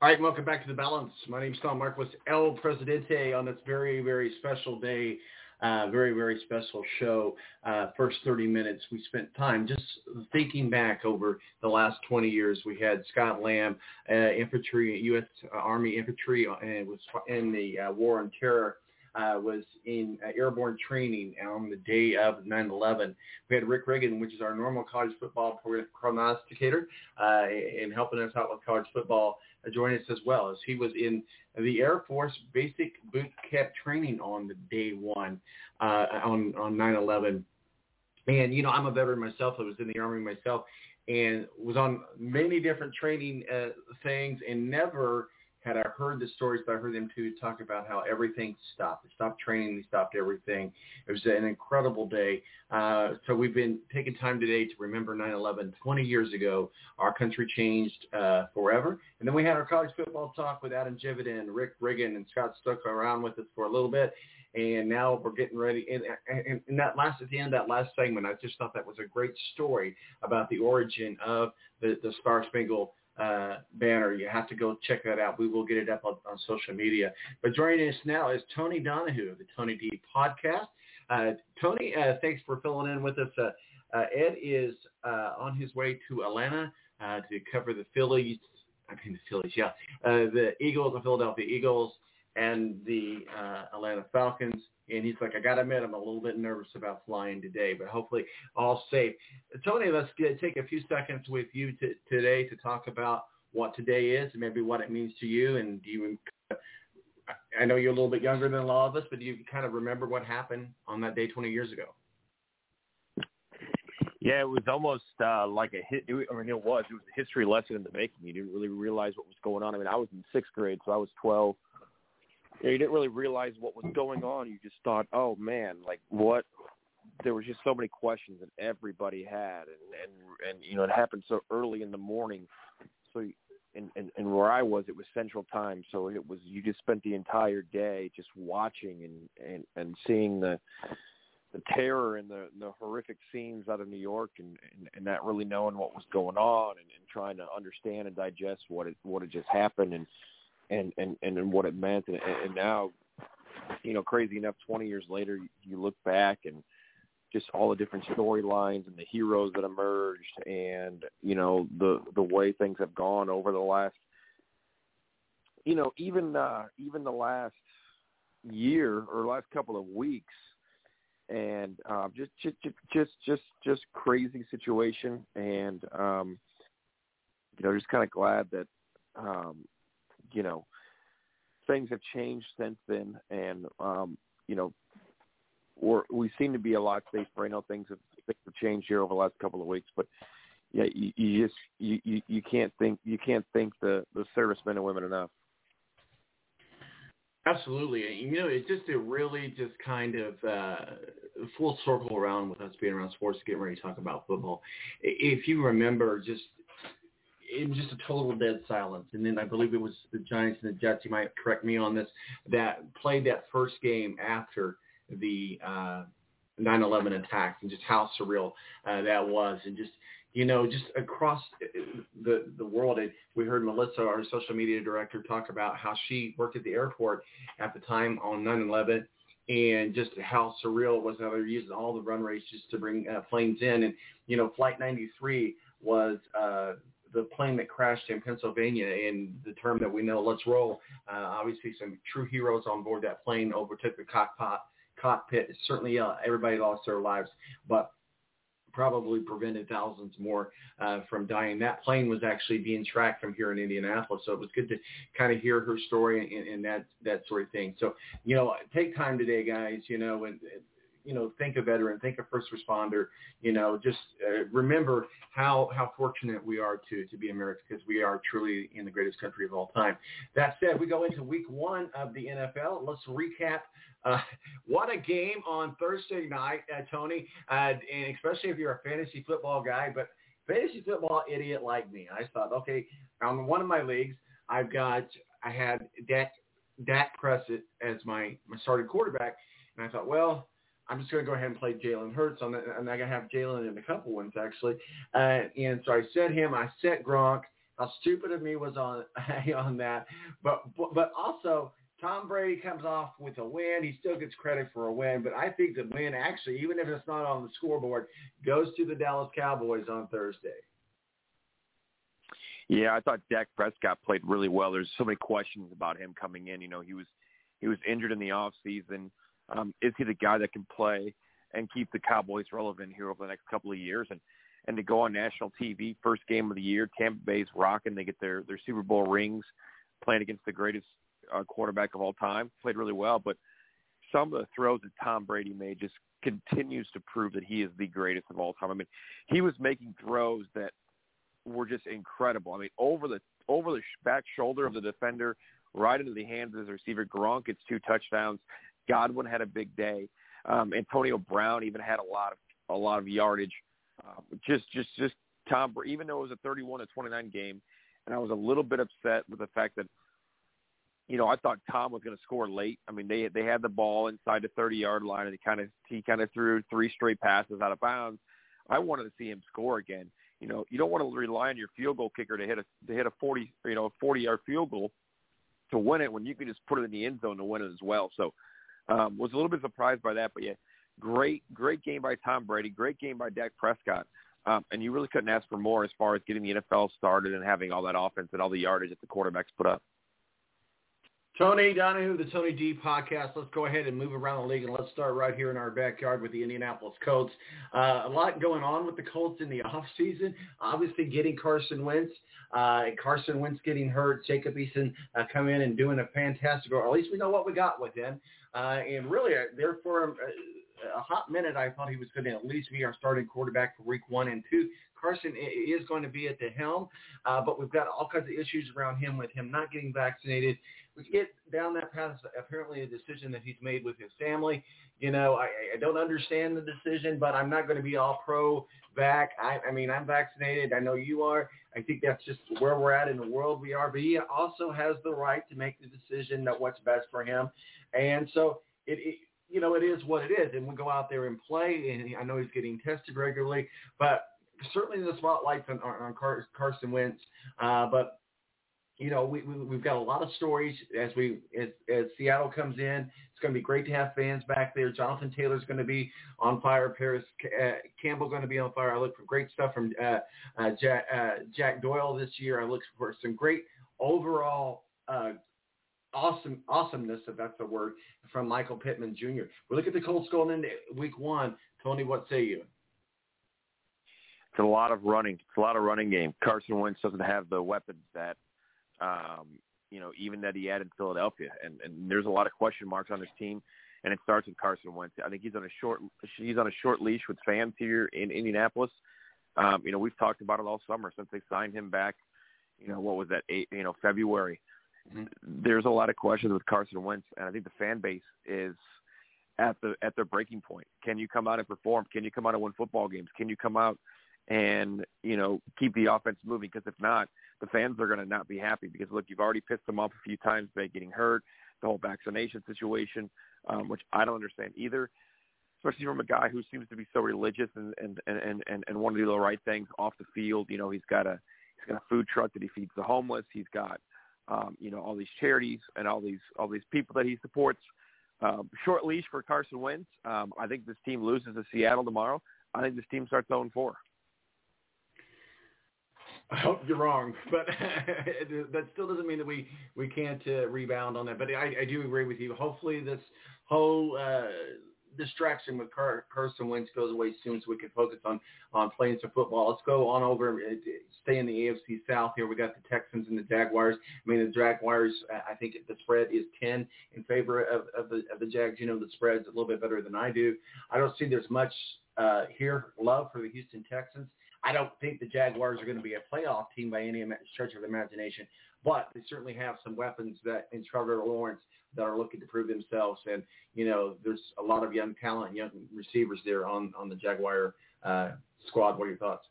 All right, welcome back to The Balance. My name is Tom Marquis, El Presidente, on this very, very special day, very, very special show. First 30 minutes, we spent time just thinking back over the last 20 years. We had Scott Lamb, infantry, U.S. Army infantry, and was in the War on Terror. Was in airborne training on the day of 9/11. We had Rick Riggin, which is our normal college football prognosticator, and helping us out with college football, join us as well, as he was in the Air Force basic boot camp training on the day one on 9/11. And you know, I'm a veteran myself. I was in the Army myself, and was on many different training things, and never. Had I heard the stories, but I heard them too talk about how everything stopped. They stopped training. They stopped everything. It was an incredible day. So we've been taking time today to remember 9/11. 20 years ago, our country changed forever. And then we had our college football talk with Adam Jividen, Rick Riggin, and Scott stuck around with us for a little bit. And now we're getting ready. And at the end of that last segment, I just thought that was a great story about the origin of the Star-Spangled banner. You have to go check that out. We will get it up on social media. But joining us now is Tony Donahue of the Tony D Podcast. Tony, thanks for filling in with us. Ed is on his way to Atlanta to cover the Eagles, the Philadelphia Eagles, and the Atlanta Falcons. And he's like, I got to admit, I'm a little bit nervous about flying today, but hopefully all safe. Tony, let's take a few seconds with you today to talk about what today is and maybe what it means to you. And do you, I know you're a little bit younger than a lot of us, but do you kind of remember what happened on that day 20 years ago? Yeah, it was almost like a hit. I mean, it was a history lesson in the making. You didn't really realize what was going on. I mean, I was in sixth grade, so I was 12. You didn't really realize what was going on. You just thought, oh, man, like, what there was just so many questions that everybody had, and you know, it happened so early in the morning. So and where I was, it was Central Time, so it was, you just spent the entire day just watching and seeing the terror and the horrific scenes out of New York, and not really knowing what was going on, and trying to understand and digest what had just happened, and what it meant, and now, you know, crazy enough, 20 years later, you look back and just all the different storylines and the heroes that emerged, and you know, the way things have gone over the last, you know, even the last year or last couple of weeks. And just crazy situation, and you know, just kind of glad that you know, things have changed since then, and you know, we seem to be a lot safer. I know things have changed here over the last couple of weeks, but yeah, you just can't thank the servicemen and women enough. Absolutely. You know, it really kind of full circle around with us being around sports, getting ready to talk about football. If you remember, it was just a total dead silence. And then I believe it was the Giants and the Jets, you might correct me on this, that played that first game after the 9/11 attacks, and just how surreal that was. And just, you know, just across the world, and we heard Melissa, our social media director, talk about how she worked at the airport at the time on 9/11, and just how surreal it was how they were using all the run rates just to bring planes in. And, you know, Flight 93 was the plane that crashed in Pennsylvania, and the term that we know, let's roll. Obviously, some true heroes on board that plane, overtook the cockpit. Certainly, everybody lost their lives, but probably prevented thousands more from dying. That plane was actually being tracked from here in Indianapolis, so it was good to kind of hear her story and that sort of thing. So, you know, take time today, guys, you know, and you know, think a veteran, think a first responder, you know, just remember how fortunate we are to be Americans, because we are truly in the greatest country of all time. That said, we go into week one of the NFL. Let's recap. What a game on Thursday night, Tony, and especially if you're a fantasy football guy, but fantasy football idiot like me. I thought, okay, on one of my leagues, I had Dak Prescott as my starting quarterback, and I thought, well, I'm just going to go ahead and play Jalen Hurts on that, and I got to have Jalen in a couple ones actually. And so I set him. I set Gronk. How stupid of me was on that. But also Tom Brady comes off with a win. He still gets credit for a win, but I think the win actually, even if it's not on the scoreboard, goes to the Dallas Cowboys on Thursday. Yeah, I thought Dak Prescott played really well. There's so many questions about him coming in. You know, he was injured in the off season. Is he the guy that can play and keep the Cowboys relevant here over the next couple of years? And to go on national TV, first game of the year, Tampa Bay's rocking. They get their Super Bowl rings, playing against the greatest quarterback of all time. Played really well, but some of the throws that Tom Brady made just continues to prove that he is the greatest of all time. I mean, he was making throws that were just incredible. I mean, over the back shoulder of the defender, right into the hands of his receiver. Gronk gets 2 touchdowns. Godwin had a big day. Antonio Brown even had a lot of yardage. Just Tom, even though it was a 31-29 game, and I was a little bit upset with the fact that, you know, I thought Tom was going to score late. I mean, they had the ball inside the 30-yard line, and he kind of threw 3 straight passes out of bounds. I wanted to see him score again. You know, you don't want to rely on your field goal kicker to hit a 40-yard field goal to win it when you can just put it in the end zone to win it as well. So. Was a little bit surprised by that, but yeah, great game by Tom Brady, great game by Dak Prescott, and you really couldn't ask for more as far as getting the NFL started and having all that offense and all the yardage that the quarterbacks put up. Tony Donahue, the Tony D podcast. Let's go ahead and move around the league, and let's start right here in our backyard with the Indianapolis Colts. A lot going on with the Colts in the offseason. Obviously getting Carson Wentz, getting hurt, Jacob Eason come in and doing a fantastic, or at least we know what we got with him. And really, therefore, a hot minute, I thought he was going to at least be our starting quarterback for week 1 and 2. Carson is going to be at the helm, but we've got all kinds of issues around him with him not getting vaccinated. we could get down that path. Apparently a decision that he's made with his family. You know, I don't understand the decision, but I'm not going to be all pro-vac. I mean, I'm vaccinated. I know you are. I think that's just where we're at in the world we are. But he also has the right to make the decision that what's best for him. And so, you know, it is what it is. And we go out there and play. And I know he's getting tested regularly. But certainly the spotlight's on Carson Wentz. But, you know, we've got a lot of stories as Seattle comes in. It's going to be great to have fans back there. Jonathan Taylor's going to be on fire. Paris Campbell going to be on fire. I look for great stuff from Jack Doyle this year. I look for some great overall awesomeness, if that's the word, from Michael Pittman Jr. We look at the Colts going into Week 1. Tony, what say you? It's a lot of running. It's a lot of running game. Carson Wentz doesn't have the weapons that you know, even that he had in Philadelphia, and there's a lot of question marks on his team, and it starts with Carson Wentz. I think he's on a short leash with fans here in Indianapolis. You know, we've talked about it all summer since they signed him back. You know, what was that? February. Mm-hmm. There's a lot of questions with Carson Wentz, and I think the fan base is at their breaking point. Can you come out and perform? Can you come out and win football games? Can you come out and, you know, keep the offense moving? Because if not, the fans are going to not be happy because, look, you've already pissed them off a few times by getting hurt, the whole vaccination situation, which I don't understand either, especially from a guy who seems to be so religious and want to do the right things off the field. You know, he's got a food truck that he feeds the homeless. He's got, you know, all these charities and all these people that he supports. Short leash for Carson Wentz. I think this team loses to Seattle tomorrow. I think this team starts 0-4. I hope you're wrong, but that still doesn't mean that we can't rebound on that. But I do agree with you. Hopefully this whole distraction with Carson Wentz goes away soon so we can focus on playing some football. Let's go on over and stay in the AFC South here. We got the Texans and the Jaguars. I mean, the Jaguars, I think the spread is 10 in favor of the Jags. You know, the spread's a little bit better than I do. I don't see there's much here love for the Houston Texans. I don't think the Jaguars are going to be a playoff team by any stretch of the imagination, but they certainly have some weapons that in Trevor Lawrence that are looking to prove themselves. And, you know, there's a lot of young talent and young receivers there on the Jaguar squad. What are your thoughts?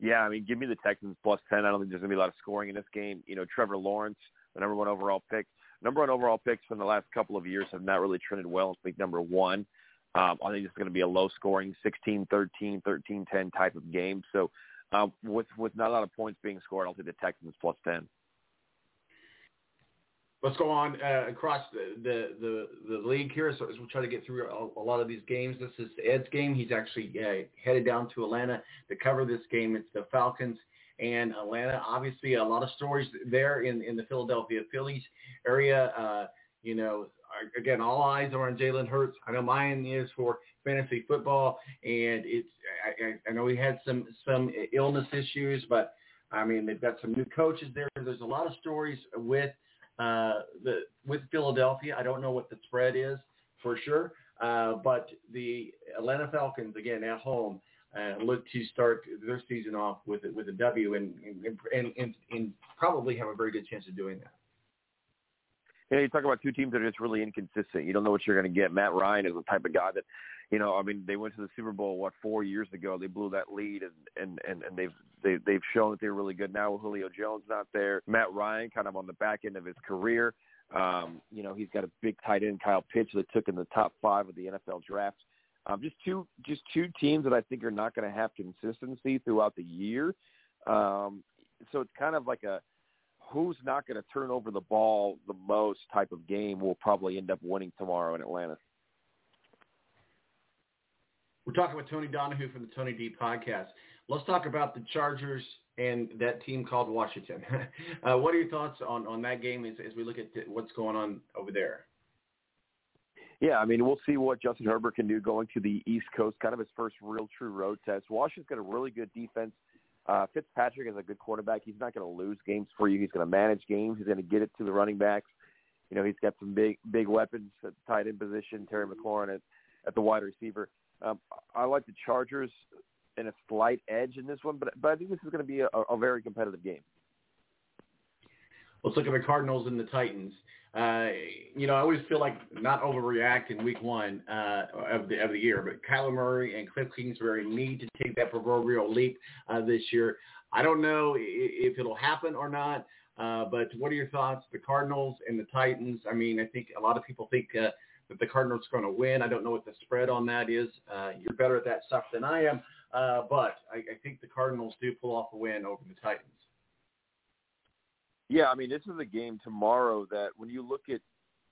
Yeah, I mean, give me the Texans plus 10. I don't think there's going to be a lot of scoring in this game. You know, Trevor Lawrence, the number one overall picks from the last couple of years have not really trended well. I think number one. I think it's going to be a low-scoring 16-13, 13-10 type of game. So with not a lot of points being scored, I'll take the Texans plus 10. Let's go on across the league here. So as we try to get through a lot of these games, this is Ed's game. He's actually headed down to Atlanta to cover this game. It's the Falcons and Atlanta. Obviously, a lot of stories there in the Philadelphia Phillies area. You know, again, all eyes are on Jalen Hurts. I know mine is for fantasy football, and it's I know he had some illness issues, but, I mean, they've got some new coaches there. There's a lot of stories with Philadelphia. I don't know what the spread is for sure, but the Atlanta Falcons, again, at home, look to start their season off with a W and probably have a very good chance of doing that. You know, you talk about two teams that are just really inconsistent. You don't know what you're going to get. Matt Ryan is the type of guy that, you know, I mean, they went to the Super Bowl, 4 years ago? They blew that lead, and they've shown that they're really good now. Julio Jones not there. Matt Ryan kind of on the back end of his career. You know, he's got a big tight end, Kyle Pitts, that took in the top 5 of the NFL draft. Just two teams that I think are not going to have consistency throughout the year. So it's kind of like a who's not going to turn over the ball the most type of game will probably end up winning tomorrow in Atlanta. We're talking with Tony Donahue from the Tony D Podcast. Let's talk about the Chargers and that team called Washington. What are your thoughts on that game as we look at what's going on over there? Yeah, I mean, we'll see what Justin Herbert can do going to the East Coast, kind of his first real true road test. Washington's got a really good defense. Fitzpatrick is a good quarterback. He's not going to lose games for you. He's going to manage games. He's going to get it to the running backs. You know, he's got some big weapons at the tight end position, Terry McLaurin at the wide receiver. I like the Chargers in a slight edge in this one, but I think this is going to be a very competitive game. let's look at the Cardinals and the Titans. I always feel like not overreact in week one of the year, but Kyler Murray and Cliff Kingsbury need to take that proverbial leap this year. I don't know if it'll happen or not, but what are your thoughts? The Cardinals and the Titans, I mean, I think a lot of people think that the Cardinals are going to win. I don't know what the spread on that is. You're better at that stuff than I am, but I think the Cardinals do pull off a win over the Titans. Yeah, I mean, this is a game tomorrow that when you look at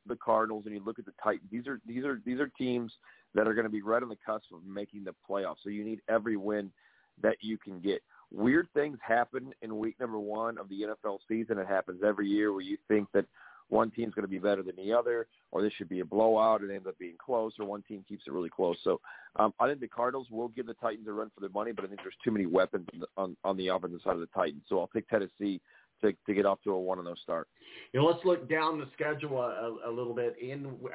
the Cardinals and you look at the Titans, these are teams that are going to be right on the cusp of making the playoffs. So you need every win that you can get. Weird things happen in week number one of the NFL season. It happens every year where you think that one team's going to be better than the other, or this should be a blowout, and it ends up being close, or one team keeps it really close. So I think the Cardinals will give the Titans a run for their money, but I think there's too many weapons on the offensive side of the Titans. So I'll pick Tennessee to get off to a 1-0 start. Let's look down the schedule a little bit.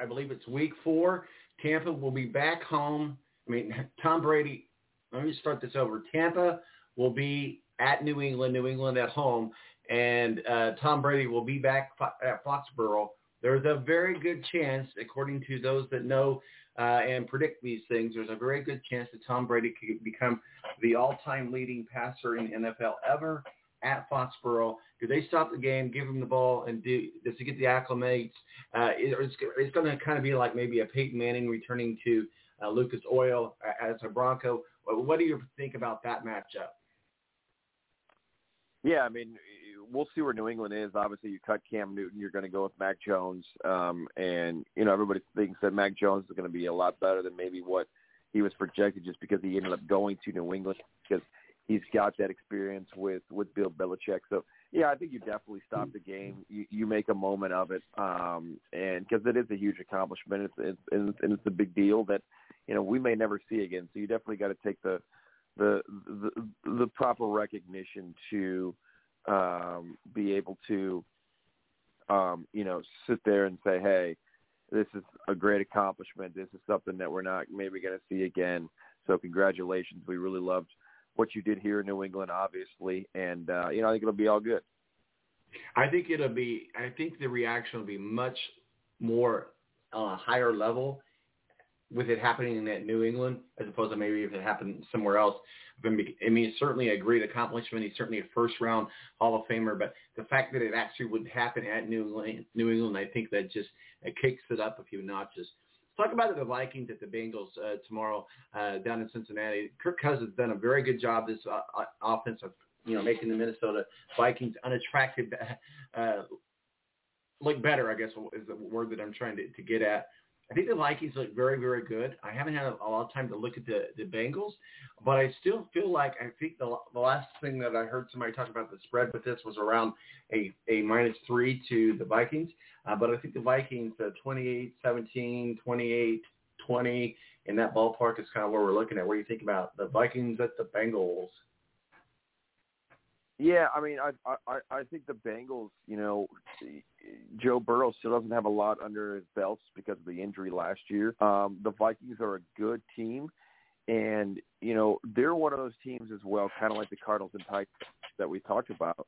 I believe it's week 4. Tampa will be back home. I mean, Tom Brady, let me start this over. Tampa will be at New England at home, and Tom Brady will be back at Foxborough. There's a very good chance, according to those that know and predict these things, there's a very good chance that Tom Brady could become the all-time leading passer in the NFL ever. At Foxborough, do they stop the game, give him the ball, and does he get the acclimates? It's going to kind of be like maybe a Peyton Manning returning to Lucas Oil as a Bronco. What do you think about that matchup? Yeah, I mean, we'll see where New England is. Obviously, you cut Cam Newton, you're going to go with Mac Jones, and everybody thinks that Mac Jones is going to be a lot better than maybe what he was projected, just because he ended up going to New England because he's got that experience with Bill Belichick. So, yeah, I think you definitely stop the game. You make a moment of it, and because it is a huge accomplishment, it's a big deal that we may never see again. So you definitely got to take the proper recognition to be able to sit there and say, hey, this is a great accomplishment. This is something that we're not maybe going to see again. So congratulations. We really loved what you did here in New England, obviously, and I think it'll be all good. I think the reaction will be much more on a higher level with it happening at New England as opposed to maybe if it happened somewhere else. I mean, it's certainly a great accomplishment. He's certainly a first-round Hall of Famer, but the fact that it actually would happen at New England, I think that just kicks it up a few notches. Talk about the Vikings at the Bengals tomorrow down in Cincinnati. Kirk Cousins has done a very good job this offense of making the Minnesota Vikings unattractive look better, I guess is the word that I'm trying to get at. I think the Vikings look very, very good. I haven't had a lot of time to look at the Bengals, but I still feel like I think the last thing that I heard somebody talk about the spread with this was around a -3 to the Vikings. But I think the Vikings 28-17, 28-20 in that ballpark is kind of where we're looking at. What do you think about the Vikings at the Bengals? Yeah, I mean, I think the Bengals, Joe Burrow still doesn't have a lot under his belts because of the injury last year. The Vikings are a good team, and, they're one of those teams as well, kind of like the Cardinals and Titans that we talked about.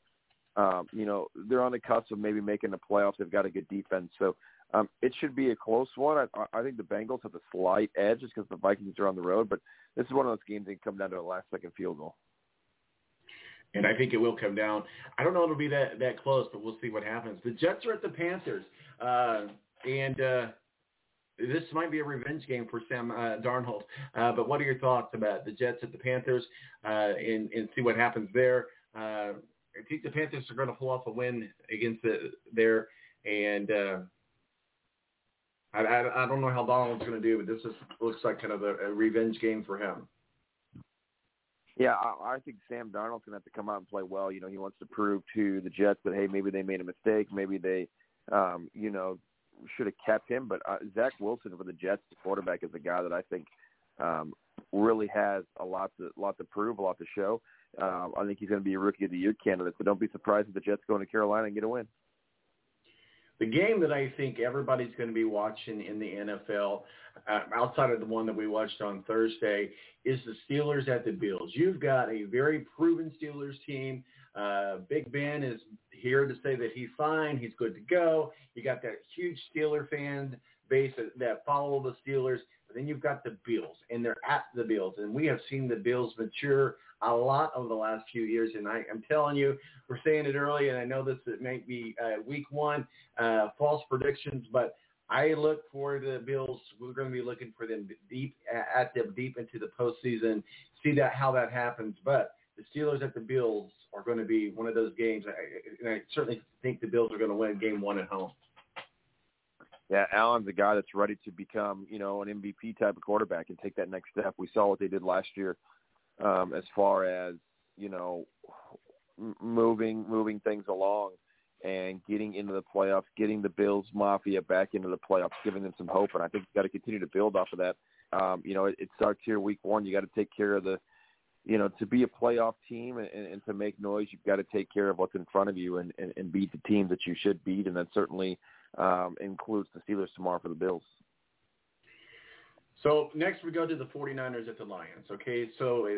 They're on the cusp of maybe making the playoffs. They've got a good defense. So it should be a close one. I think the Bengals have a slight edge just because the Vikings are on the road, but this is one of those games that can come down to a last-second field goal. And I think it will come down. I don't know it'll be that close, but we'll see what happens. The Jets are at the Panthers, and this might be a revenge game for Sam Darnold. But what are your thoughts about the Jets at the Panthers and see what happens there? I think the Panthers are going to pull off a win against there, and I don't know how Darnold's going to do, but this looks like kind of a revenge game for him. Yeah, I think Sam Darnold's going to have to come out and play well. He wants to prove to the Jets that, hey, maybe they made a mistake. Maybe they, should have kept him. But Zach Wilson for the Jets, the quarterback, is a guy that I think really has a lot to prove, a lot to show. I think he's going to be a Rookie of the Year candidate. So don't be surprised if the Jets go into Carolina and get a win. The game that I think everybody's going to be watching in the NFL, outside of the one that we watched on Thursday, is the Steelers at the Bills. You've got a very proven Steelers team Big Ben is here to say that he's fine. He's good to go. You got that huge Steeler fan base that follow the Steelers. But then you've got the Bills, and they're at the Bills. And we have seen the Bills mature a lot over the last few years. And I'm telling you, we're saying it early, and I know this it might be week one, false predictions, but I look for the Bills. We're going to be looking for them deep into the postseason, see that how that happens. But the Steelers at the Bills are going to be one of those games. I certainly think the Bills are going to win game one at home. Yeah, Allen's a guy that's ready to become, an MVP type of quarterback and take that next step. We saw what they did last year as far as, moving things along and getting into the playoffs, getting the Bills Mafia back into the playoffs, giving them some hope. And I think you've got to continue to build off of that. It starts here week one. You got to take care of to be a playoff team and to make noise, you've got to take care of what's in front of you and beat the teams that you should beat. And that certainly includes the Steelers tomorrow for the Bills. So next we go to the 49ers at the Lions. Okay. So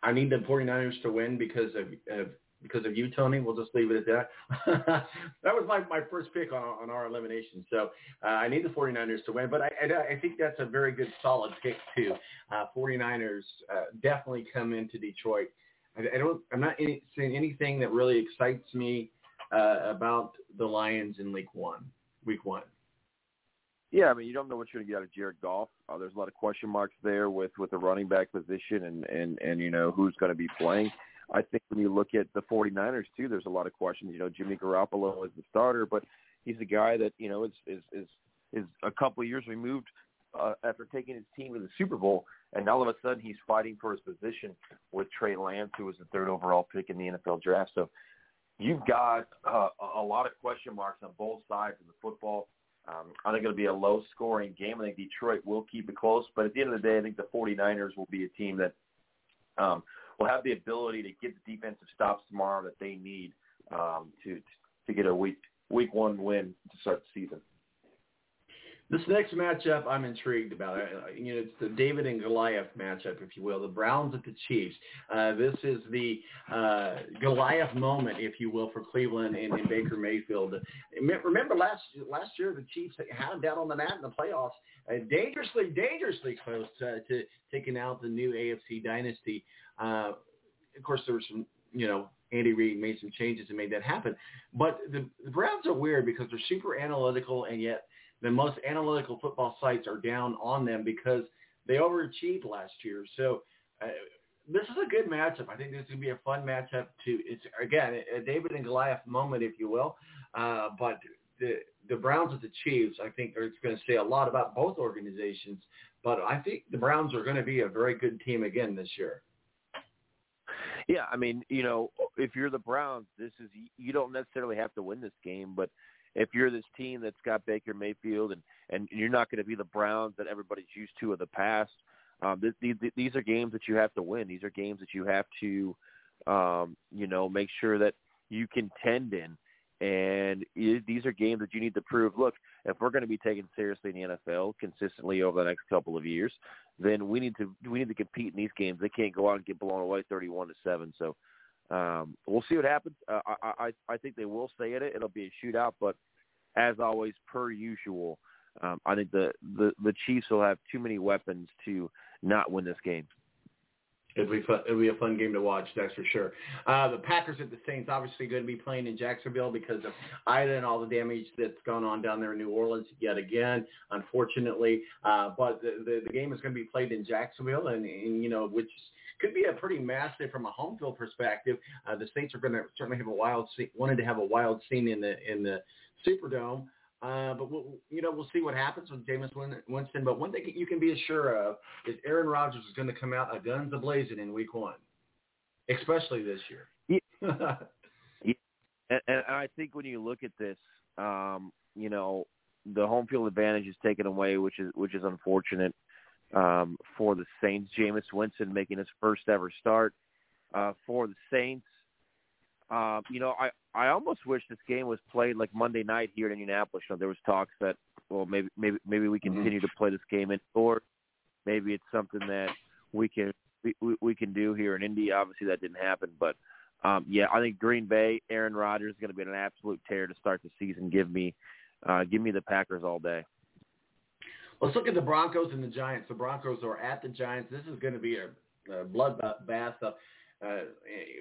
I need the 49ers to win because of you, Tony. We'll just leave it at that. That was my first pick on our elimination. So I need the 49ers to win, but I think that's a very good, solid pick too. 49ers definitely come into Detroit. I'm not seeing anything that really excites me about the Lions in week one. Yeah, you don't know what you're going to get out of Jared Goff. There's a lot of question marks there with the running back position and who's going to be playing. I think when you look at the 49ers, too, there's a lot of questions. Jimmy Garoppolo is the starter, but he's a guy that, is a couple of years removed after taking his team to the Super Bowl, and all of a sudden he's fighting for his position with Trey Lance, who was the third overall pick in the NFL draft. So you've got a lot of question marks on both sides of the football. I think it'll be a low-scoring game. I think Detroit will keep it close, but at the end of the day, I think the 49ers will be a team that will have the ability to get the defensive stops tomorrow that they need to get a week one win to start the season. This next matchup I'm intrigued about. It's the David and Goliath matchup, if you will, the Browns at the Chiefs. This is the Goliath moment, if you will, for Cleveland and Baker Mayfield. Remember last year the Chiefs had that on the mat in the playoffs, dangerously close to taking out the new AFC dynasty. Of course, there was some, Andy Reid made some changes and made that happen. But the Browns are weird because they're super analytical, and yet the most analytical football sites are down on them because they overachieved last year. So this is a good matchup. I think this is going to be a fun matchup too. It's, again, a David and Goliath moment, if you will. But the Browns with the Chiefs, I think it's going to say a lot about both organizations. But I think the Browns are going to be a very good team again this year. Yeah, if you're the Browns, you don't necessarily have to win this game, but if you're this team that's got Baker Mayfield and you're not going to be the Browns that everybody's used to of the past, these are games that you have to win. These are games that you have to, make sure that you contend in. And these are games that you need to prove, look, if we're going to be taken seriously in the NFL consistently over the next couple of years, then we need to compete in these games. They can't go out and get blown away 31-7. So we'll see what happens. I think they will stay at it. It'll be a shootout, but as always, per usual, I think the Chiefs will have too many weapons to not win this game. It'll be a fun game to watch, that's for sure. The Packers at the Saints, obviously going to be playing in Jacksonville because of Ida and all the damage that's gone on down there in New Orleans yet again, unfortunately. But the game is going to be played in Jacksonville, and which could be a pretty massive from a home field perspective. The Saints are going to certainly have a wild scene, wanted to have a wild scene in the Superdome. But we'll see what happens with Jameis Winston. But one thing you can be assured of is Aaron Rodgers is going to come out guns a-blazing in week one, especially this year. Yeah. And I think when you look at this, the home field advantage is taken away, which is unfortunate for the Saints. Jameis Winston making his first ever start for the Saints. I almost wish this game was played like Monday night here in Indianapolis. There was talks that, well, maybe we continue to play this game indoors. Maybe it's something that we can we can do here in Indy. Obviously, that didn't happen, but yeah, I think Green Bay, Aaron Rodgers is going to be an absolute tear to start the season. Give me the Packers all day. Let's look at the Broncos and the Giants. The Broncos are at the Giants. This is going to be a bloodbath.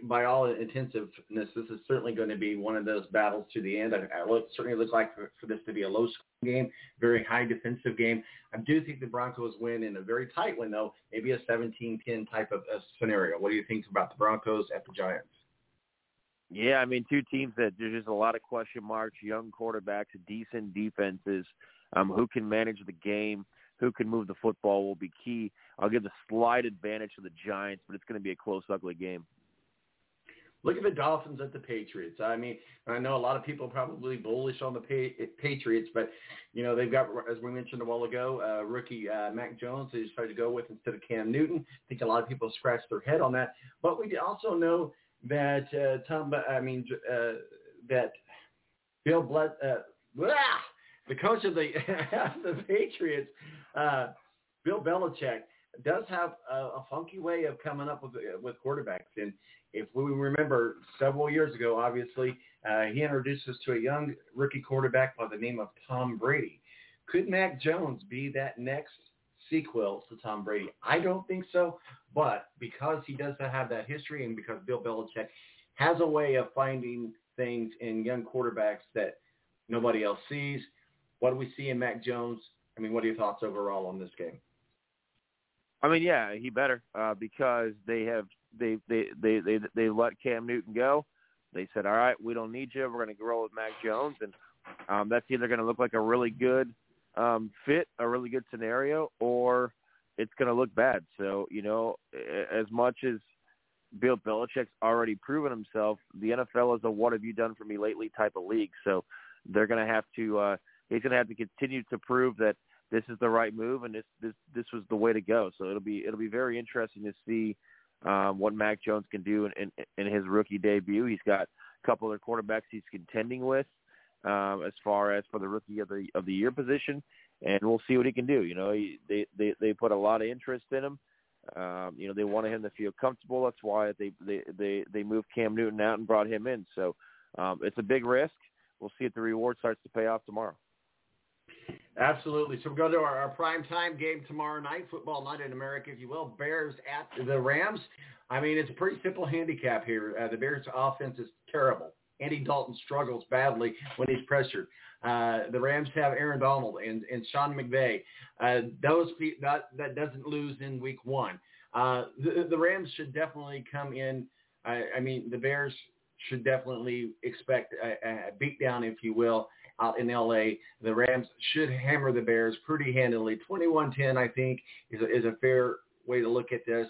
By all intensiveness, this is certainly going to be one of those battles to the end. It certainly looks like for this to be a low-scoring game, very high defensive game. I do think the Broncos win in a very tight one, though, maybe a 17-10 type of scenario. What do you think about the Broncos at the Giants? Yeah, I mean, two teams that there's just a lot of question marks, young quarterbacks, decent defenses, who can manage the game. Who can move the football will be key. I'll give the slight advantage to the Giants, but it's going to be a close, ugly game. Look at the Dolphins at the Patriots. I mean, I know a lot of people are probably bullish on the Patriots, but, you know, they've got, as we mentioned a while ago, rookie Mac Jones they decided to go with instead of Cam Newton. I think a lot of people scratch their head on that. But we also know that that Bill Belichick the coach of the, the Patriots, Bill Belichick, does have a funky way of coming up with quarterbacks. And if we remember several years ago, obviously, he introduced us to a young rookie quarterback by the name of Tom Brady. Could Mac Jones be that next sequel to Tom Brady? I don't think so, but because he does have that history and because Bill Belichick has a way of finding things in young quarterbacks that nobody else sees, what do we see in Mac Jones? I mean, what are your thoughts overall on this game? I mean, yeah, he better because they let Cam Newton go. They said, all right, we don't need you. We're going to grow with Mac Jones, and that's either going to look like a really good fit, a really good scenario, or it's going to look bad. So, you know, as much as Bill Belichick's already proven himself, the NFL is a what have you done for me lately type of league. So they're going to have to he's going to have to continue to prove that this is the right move and this was the way to go. So it'll be very interesting to see what Mac Jones can do in his rookie debut. He's got a couple of quarterbacks he's contending with as far as for the rookie of the year position, and we'll see what he can do. You know, they put a lot of interest in him. You know, they wanted him to feel comfortable. That's why they moved Cam Newton out and brought him in. So it's a big risk. We'll see if the reward starts to pay off tomorrow. Absolutely. So we'll go to our primetime game tomorrow night, football night in America, if you will, Bears at the Rams. I mean, it's a pretty simple handicap here. The Bears' offense is terrible. Andy Dalton struggles badly when he's pressured. The Rams have Aaron Donald and Sean McVay. That doesn't lose in week one. The Rams should definitely come in. The Bears should definitely expect a beatdown, if you will, out in L.A. The Rams should hammer the Bears pretty handily. 21-10, I think, is a fair way to look at this.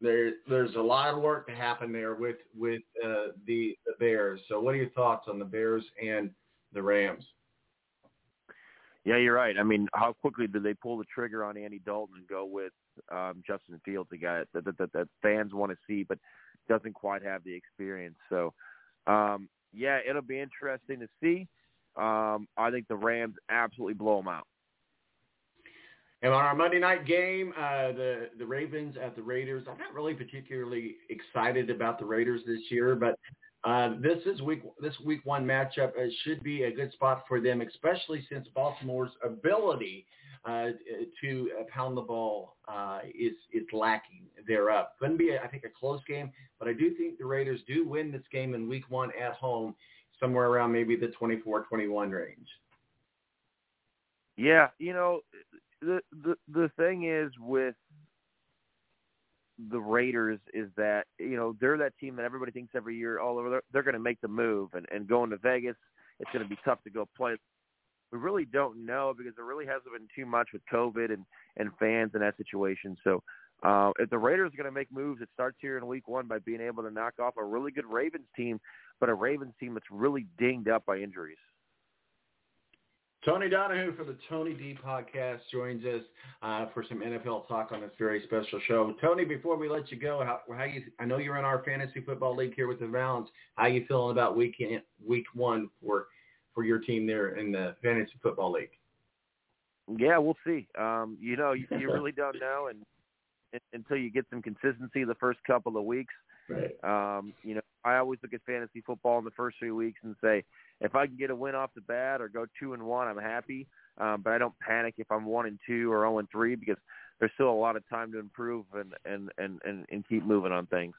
There's a lot of work to happen there with the Bears. So what are your thoughts on the Bears and the Rams? Yeah, you're right. I mean, how quickly did they pull the trigger on Andy Dalton and go with Justin Fields, the guy that fans want to see but doesn't quite have the experience. So, yeah, it'll be interesting to see. I think the Rams absolutely blow them out. And on our Monday night game, the Ravens at the Raiders. I'm not really particularly excited about the Raiders this year, but this week one matchup should be a good spot for them, especially since Baltimore's ability to pound the ball is lacking therereof. Couldn't be, I think, a close game, but I do think the Raiders do win this game in week one at home, somewhere around maybe the 24-21 range. Yeah, you know, the thing is with the Raiders is that, you know, they're that team that everybody thinks every year all over. They're going to make the move, and going to Vegas, it's going to be tough to go play. We really don't know because there really hasn't been too much with COVID and fans in that situation. So if the Raiders are going to make moves, it starts here in week one by being able to knock off a really good Ravens team, but a Ravens team that's really dinged up by injuries. Tony Donahue for the Tony D Podcast joins us for some NFL talk on this very special show. Tony, before we let you go, how you? I know you're in our fantasy football league here with the Browns. How you feeling about week one for your team there in the fantasy football league? Yeah, we'll see. You know, you really don't know, and until you get some consistency the first couple of weeks. Right. You know, I always look at fantasy football in the first 3 weeks and say, if I can get a win off the bat or go 2-1, I'm happy. But I don't panic if I'm 1-2 or 0-3 because there's still a lot of time to improve and keep moving on things.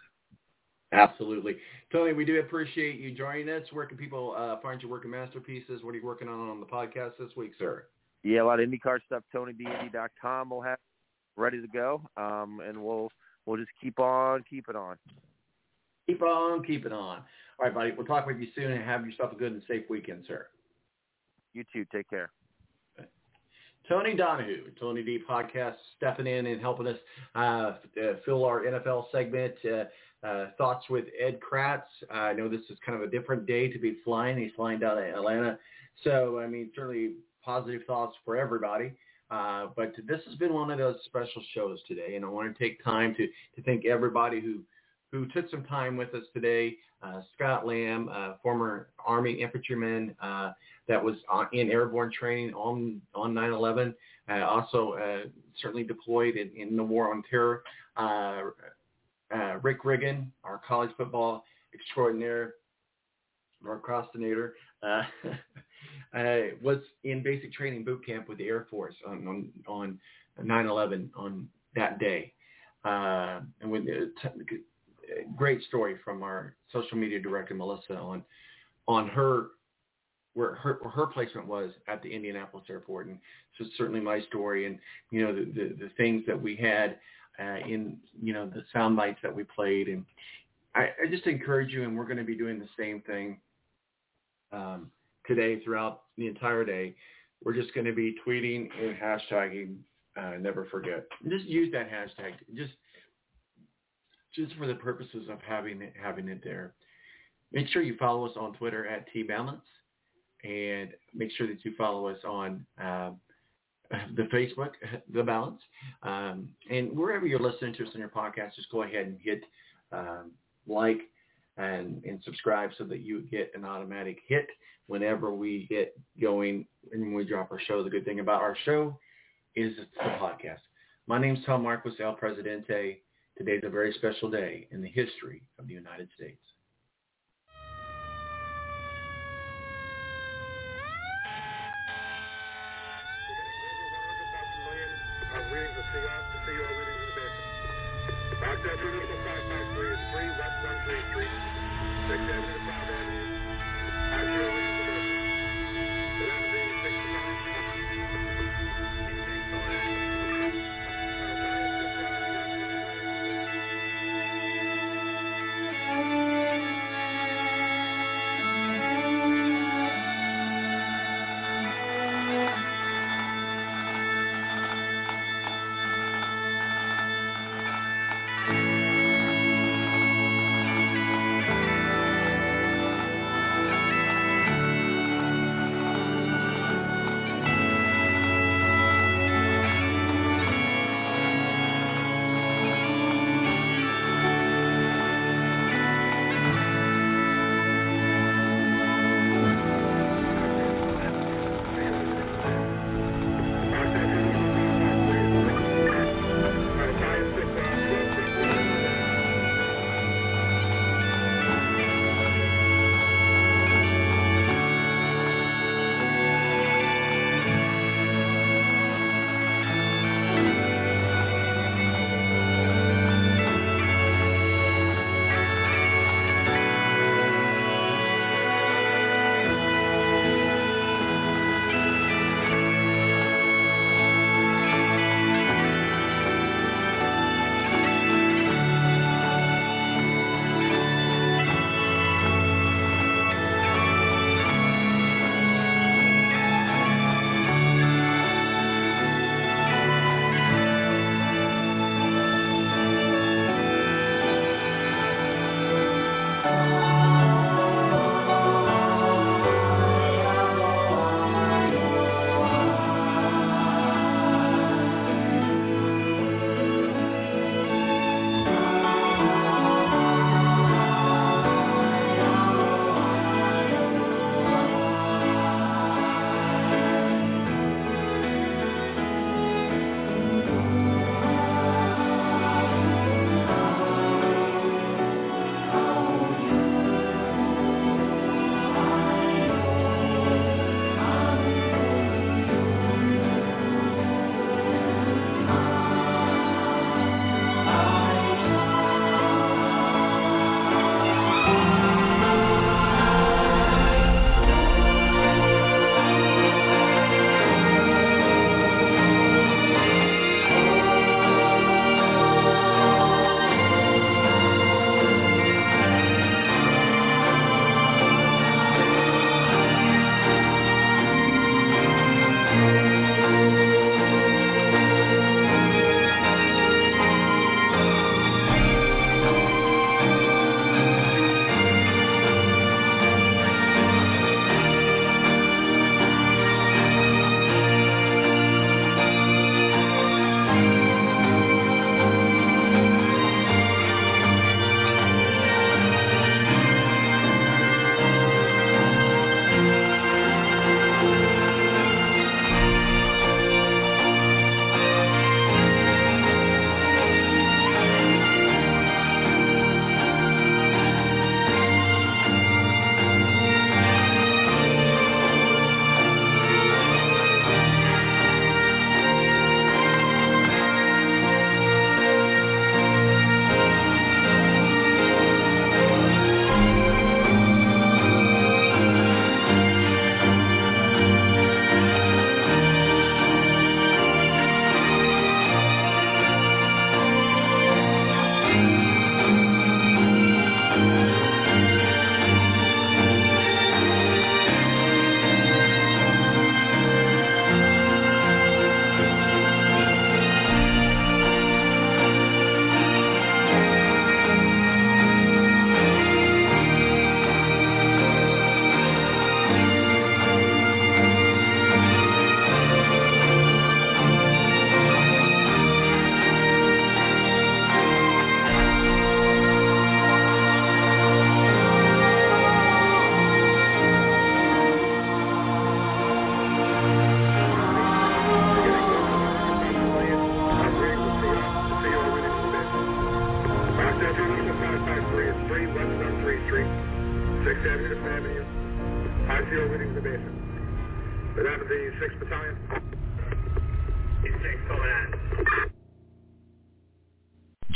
Absolutely. Tony, we do appreciate you joining us. Where can people find your work and masterpieces? What are you working on the podcast this week, sir? Yeah, a lot of IndyCar stuff. TonyBindy.com will have ready to go, and we'll just keep on keeping on. Keep on keeping on. All right, buddy. We'll talk with you soon, and have yourself a good and safe weekend, sir. You too. Take care. Tony Donahue, Tony D Podcast, stepping in and helping us fill our NFL segment. Thoughts with Ed Kratz. I know this is kind of a different day to be flying. He's flying down to Atlanta. So, I mean, certainly positive thoughts for everybody. But this has been one of those special shows today, and I want to take time to thank everybody who took some time with us today. Scott Lamb, former Army infantryman that was in airborne training on 9/11, also certainly deployed in the war on terror. Rick Riggin, our college football extraordinaire, procrastinator, was in basic training boot camp with the Air Force on 9/11 on that day. And with great story from our social media director Melissa on her where her placement was at the Indianapolis airport, and so certainly my story, and you know the things that we had in you know the sound bites that we played, and I just encourage you, and we're going to be doing the same thing today throughout the entire day. We're just going to be tweeting and hashtagging never forget. Just use that hashtag. Just for the purposes of having it there. Make sure you follow us on Twitter at @TBalance, and make sure that you follow us on the Facebook, The Balance. And wherever you're listening to us on your podcast, just go ahead and hit like and subscribe so that you get an automatic hit whenever we get going and when we drop our show. The good thing about our show is it's the podcast. My name's Tom Marquis, El Presidente. Today's a very special day in the history of the United States. Avenue 553 and 3, west 13th Street, 6th Avenue to 5th Avenue. 5-0 leading the basin. Good afternoon, 6th Battalion. 6 coming out.